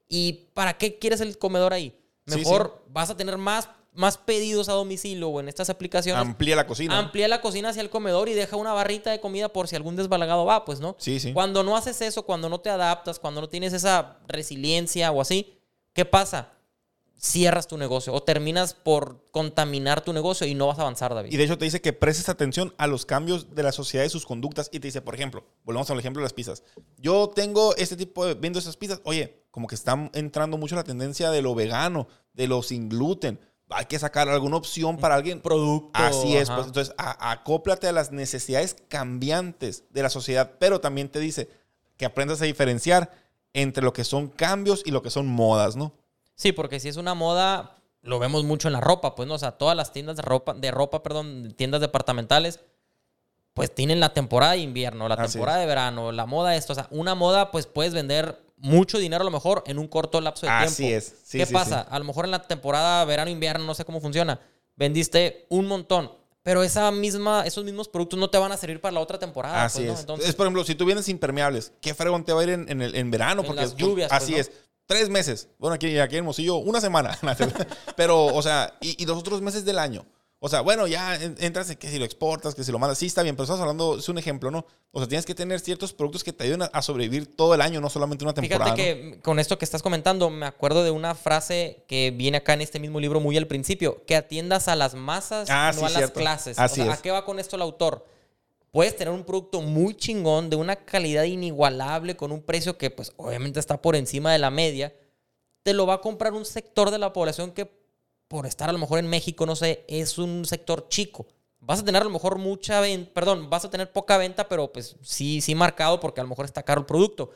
¿Y para qué quieres el comedor ahí? Mejor sí, sí. vas a tener más más pedidos a domicilio o en estas aplicaciones. Amplía la cocina. Amplía la cocina hacia el comedor y deja una barrita de comida por si algún desbalagado va, pues, ¿no? Sí, sí. Cuando no haces eso, cuando no te adaptas, cuando no tienes esa resiliencia o así, ¿qué pasa? Cierras tu negocio o terminas por contaminar tu negocio y no vas a avanzar, David. Y de hecho te dice que prestes atención a los cambios de la sociedad y sus conductas. Y te dice, por ejemplo, volvemos al ejemplo de las pizzas. Yo tengo este tipo de... Viendo esas pizzas, oye, como que está entrando mucho la tendencia de lo vegano, de lo sin gluten. Hay que sacar alguna opción para alguien. Producto. Así es. Pues, entonces, a, acóplate a las necesidades cambiantes de la sociedad. Pero también te dice que aprendas a diferenciar entre lo que son cambios y lo que son modas, ¿no? Sí, porque si es una moda, lo vemos mucho en la ropa, pues, ¿no? O sea, todas las tiendas de ropa, de ropa, perdón, tiendas departamentales, pues tienen la temporada de invierno, la temporada de verano, la moda esto. O sea, una moda, pues, puedes vender mucho dinero a lo mejor en un corto lapso de Así tiempo. Así es. Sí, ¿Qué sí, pasa? Sí. A lo mejor en la temporada verano-invierno, no sé cómo funciona, vendiste un montón, pero esa misma, esos mismos productos no te van a servir para la otra temporada. Así pues, ¿no? es. Entonces, es. Por ejemplo, si tú vienes impermeables, ¿qué fregón te va a ir en, en, el, en verano? En Porque las lluvias. Pues, así ¿no? es. Tres meses. Bueno, aquí, aquí en Hermosillo, una semana. Pero, o sea, y, y los otros meses del año. O sea, bueno, ya entras en que si lo exportas, que si lo mandas, sí está bien, pero estamos hablando, es un ejemplo, ¿no? O sea, tienes que tener ciertos productos que te ayuden a sobrevivir todo el año, no solamente una temporada. Fíjate que ¿no? con esto que estás comentando, me acuerdo de una frase que viene acá en este mismo libro muy al principio, que atiendas a las masas, ah, no sí, a cierto. Las clases. Así o sea, es. ¿A qué va con esto el autor? Puedes tener un producto muy chingón, de una calidad inigualable, con un precio que, pues, obviamente está por encima de la media. Te lo va a comprar un sector de la población que, por estar a lo mejor en México, no sé, es un sector chico. Vas a tener a lo mejor mucha venta, perdón, vas a tener poca venta, pero pues sí, sí marcado porque a lo mejor está caro el producto.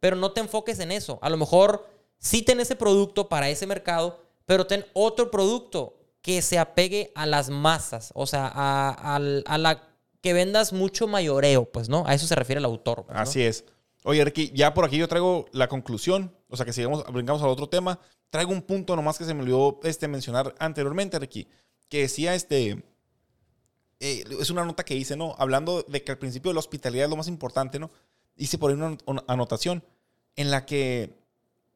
Pero no te enfoques en eso. A lo mejor sí ten ese producto para ese mercado, pero ten otro producto que se apegue a las masas. O sea, a, a, a la que vendas mucho mayoreo, pues, ¿no? A eso se refiere el autor. Pues, ¿no? Así es. Oye, Ricky, ya por aquí yo traigo la conclusión. O sea, que si vamos, brincamos al otro tema, traigo un punto nomás que se me olvidó este, mencionar anteriormente, Ricky, que decía, este, eh, es una nota que hice, ¿no? Hablando de que al principio la hospitalidad es lo más importante, ¿no? Hice por ahí una, una anotación en la que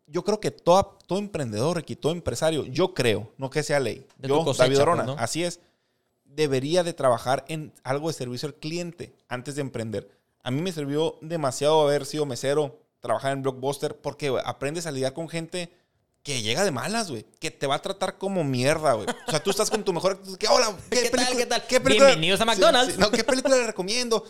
yo creo que toda, todo emprendedor, Ricky, todo empresario, yo creo, no que sea ley, de yo, cosecha, David Orona, pues, ¿no? Así es, debería de trabajar en algo de servicio al cliente antes de emprender. A mí me sirvió demasiado haber sido mesero, trabajar en Blockbuster, porque wey, aprendes a lidiar con gente que llega de malas, güey. Que te va a tratar como mierda, güey. O sea, tú estás con tu mejor... ¿Qué, hola, ¿qué, ¿Qué película, tal? ¿Qué tal? ¿Qué película? Bienvenidos a McDonald's. Sí, sí, no, ¿qué película le recomiendo?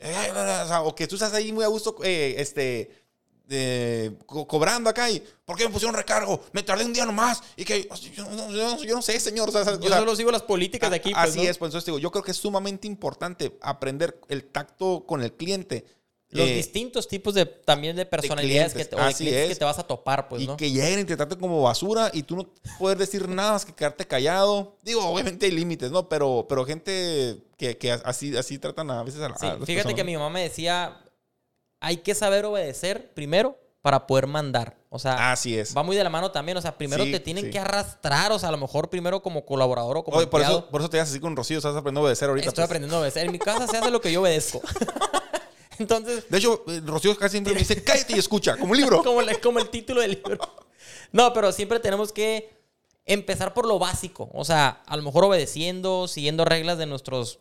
Eh, o, sea, o que tú estás ahí muy a gusto, eh, este... Eh, co- cobrando acá y... ¿Por qué me pusieron recargo? Me tardé un día nomás. Y que... Yo, yo, yo, yo no sé, señor. O sea, yo o sea, solo sigo las políticas de aquí. Pues, así ¿no? es. Pues entonces digo, yo creo que es sumamente importante aprender el tacto con el cliente. Los eh, distintos tipos de también de personalidades de clientes, que, te, o de clientes es. que te vas a topar, pues, y ¿no? Y que lleguen y te traten como basura y tú no poder decir nada más que quedarte callado. Digo, obviamente hay límites, ¿no? Pero, pero gente que, que así, así tratan a veces a la sí, Fíjate personas. Que mi mamá me decía, hay que saber obedecer primero para poder mandar. O sea, así es. Va muy de la mano también. O sea, primero sí, te tienen sí. que arrastrar. O sea, a lo mejor primero como colaborador o como Oye, por eso, por eso te das así con Rocío. Estás aprendiendo a obedecer ahorita. Estoy pues. aprendiendo a obedecer. En mi casa se hace lo que yo obedezco. Entonces, de hecho, Rocío casi siempre me dice, cállate y escucha, como un libro. Como, la, como el título del libro. No, pero siempre tenemos que empezar por lo básico. O sea, a lo mejor obedeciendo, siguiendo reglas de nuestros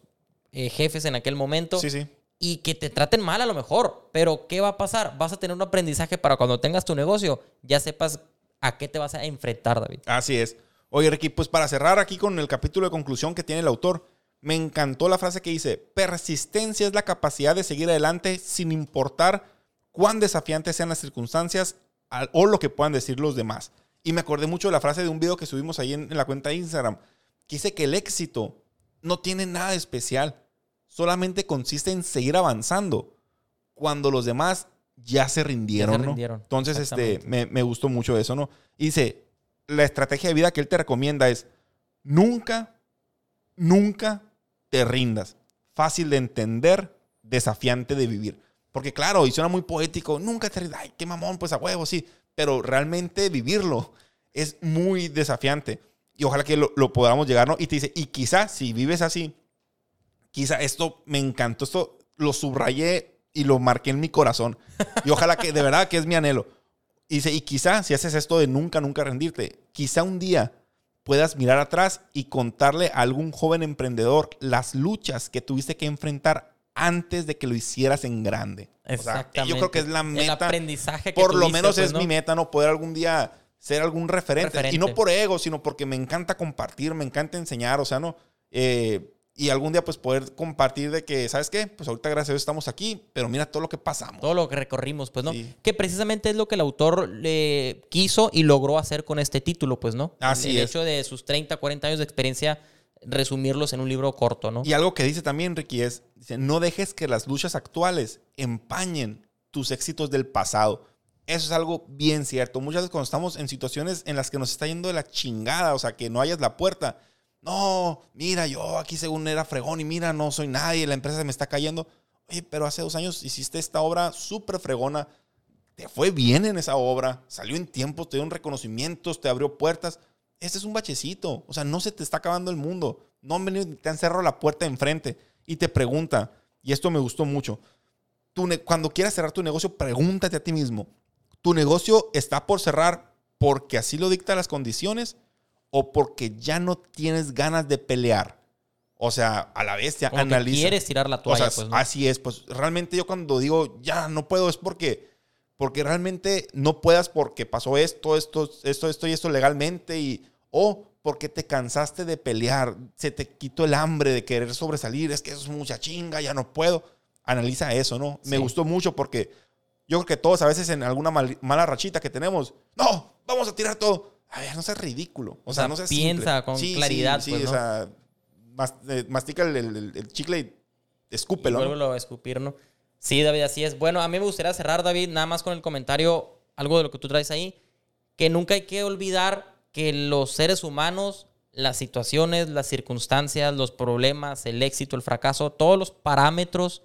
eh, jefes en aquel momento. Sí, sí. Y que te traten mal a lo mejor. Pero ¿qué va a pasar? Vas a tener un aprendizaje para cuando tengas tu negocio. Ya sepas a qué te vas a enfrentar, David. Así es. Oye, Ricky, pues para cerrar aquí con el capítulo de conclusión que tiene el autor, me encantó la frase que dice, persistencia es la capacidad de seguir adelante sin importar cuán desafiantes sean las circunstancias o lo que puedan decir los demás. Y me acordé mucho de la frase de un video que subimos ahí en, en la cuenta de Instagram, que dice que el éxito no tiene nada de especial, solamente consiste en seguir avanzando cuando los demás ya se rindieron. Ya se rindieron, ¿no? Entonces este, me, me gustó mucho eso, ¿no? Y dice, la estrategia de vida que él te recomienda es nunca, nunca te rindas. Fácil de entender, desafiante de vivir. Porque claro, y suena muy poético, nunca te rindas. Ay, qué mamón, pues a huevo, sí. Pero realmente vivirlo es muy desafiante. Y ojalá que lo, lo podamos llegar, ¿no? Y te dice, y quizá si vives así, quizá esto me encantó, esto lo subrayé y lo marqué en mi corazón. Y ojalá que, de verdad, que es mi anhelo. Y dice, y quizá si haces esto de nunca, nunca rendirte, quizá un día puedas mirar atrás y contarle a algún joven emprendedor las luchas que tuviste que enfrentar antes de que lo hicieras en grande. Exactamente. O sea, yo creo que es la meta. El aprendizaje que por tuviste, lo menos pues, es ¿no? mi meta, no poder algún día ser algún referente. referente. Y no por ego, sino porque me encanta compartir, me encanta enseñar, o sea, no... Eh, Y algún día, pues, poder compartir de que, ¿sabes qué? Pues ahorita, gracias a Dios, estamos aquí, pero mira todo lo que pasamos. Todo lo que recorrimos, pues, ¿no? Sí. Que precisamente es lo que el autor le quiso y logró hacer con este título, pues, ¿no? Así el, el es. El hecho de sus treinta, cuarenta años de experiencia, resumirlos en un libro corto, ¿no? Y algo que dice también, Ricky, es, dice, no dejes que las luchas actuales empañen tus éxitos del pasado. Eso es algo bien cierto. Muchas veces cuando estamos en situaciones en las que nos está yendo de la chingada, o sea, que no hayas la puerta... No, mira, yo aquí según era fregón y mira, no soy nadie, la empresa se me está cayendo. Oye, pero hace dos años hiciste esta obra súper fregona, te fue bien en esa obra, salió en tiempo, te dio reconocimientos, te abrió puertas. Este es un bachecito, o sea, no se te está acabando el mundo. No han venido, te han cerrado la puerta de enfrente y te pregunta, y esto me gustó mucho, tu ne- cuando quieras cerrar tu negocio, pregúntate a ti mismo, ¿tu negocio está por cerrar porque así lo dictan las condiciones? O porque ya no tienes ganas de pelear. O sea, a la bestia, como analiza. Que quieres tirar la toalla. O sea, pues, ¿no? Así es. Pues realmente yo cuando digo, ya no puedo, es porque, porque realmente no puedas porque pasó esto, esto, esto, esto y esto legalmente. Y, o porque te cansaste de pelear, se te quitó el hambre de querer sobresalir. Es que eso es mucha chinga, ya no puedo. Analiza eso, ¿no? Sí. Me gustó mucho porque yo creo que todos a veces en alguna mal, mala rachita que tenemos, no, vamos a tirar todo. A ver, no seas ridículo. O sea, o sea no seas piensa simple. Con sí, claridad. Sí, sí, pues, ¿no? O sea, mas, eh, mastica el, el, el chicle y escúpelo. Y vuélvelo, ¿no? A escupir, ¿no? Sí, David, así es. Bueno, a mí me gustaría cerrar, David, nada más con el comentario, algo de lo que tú traes ahí, que nunca hay que olvidar que los seres humanos, las situaciones, las circunstancias, los problemas, el éxito, el fracaso, todos los parámetros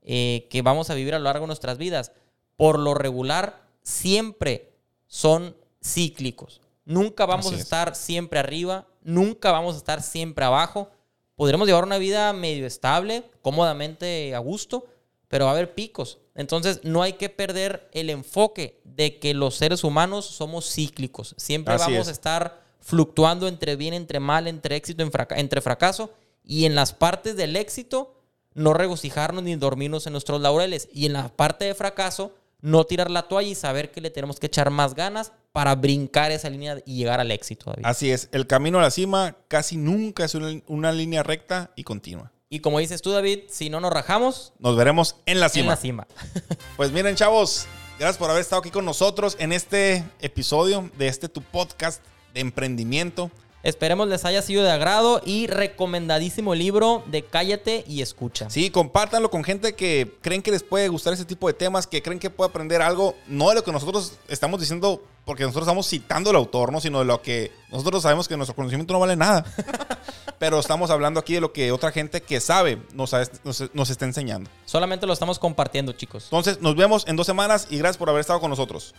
eh, que vamos a vivir a lo largo de nuestras vidas, por lo regular, siempre son cíclicos. Nunca vamos Así a estar es. siempre arriba, nunca vamos a estar siempre abajo. Podremos llevar una vida medio estable, cómodamente a gusto, pero va a haber picos. Entonces no hay que perder el enfoque de que los seres humanos somos cíclicos. Siempre Así vamos es. a estar fluctuando entre bien, entre mal, entre éxito, entre fracaso. Y en las partes del éxito, no regocijarnos ni dormirnos en nuestros laureles. Y en la parte de fracaso, no tirar la toalla y saber que le tenemos que echar más ganas para brincar esa línea y llegar al éxito, David. Así es. El camino a la cima casi nunca es una, una línea recta y continua. Y como dices tú, David, si no nos rajamos... Nos veremos en la cima. En la cima. Pues miren, chavos, gracias por haber estado aquí con nosotros en este episodio de este tu podcast de emprendimiento. Esperemos les haya sido de agrado y recomendadísimo libro de Cállate y Escucha. Sí, compártanlo con gente que creen que les puede gustar ese tipo de temas, que creen que puede aprender algo, no de lo que nosotros estamos diciendo, porque nosotros estamos citando al autor, ¿no? Sino de lo que nosotros sabemos que nuestro conocimiento no vale nada. Pero estamos hablando aquí de lo que otra gente que sabe nos, nos, nos está enseñando. Solamente lo estamos compartiendo, chicos. Entonces, nos vemos en dos semanas y gracias por haber estado con nosotros.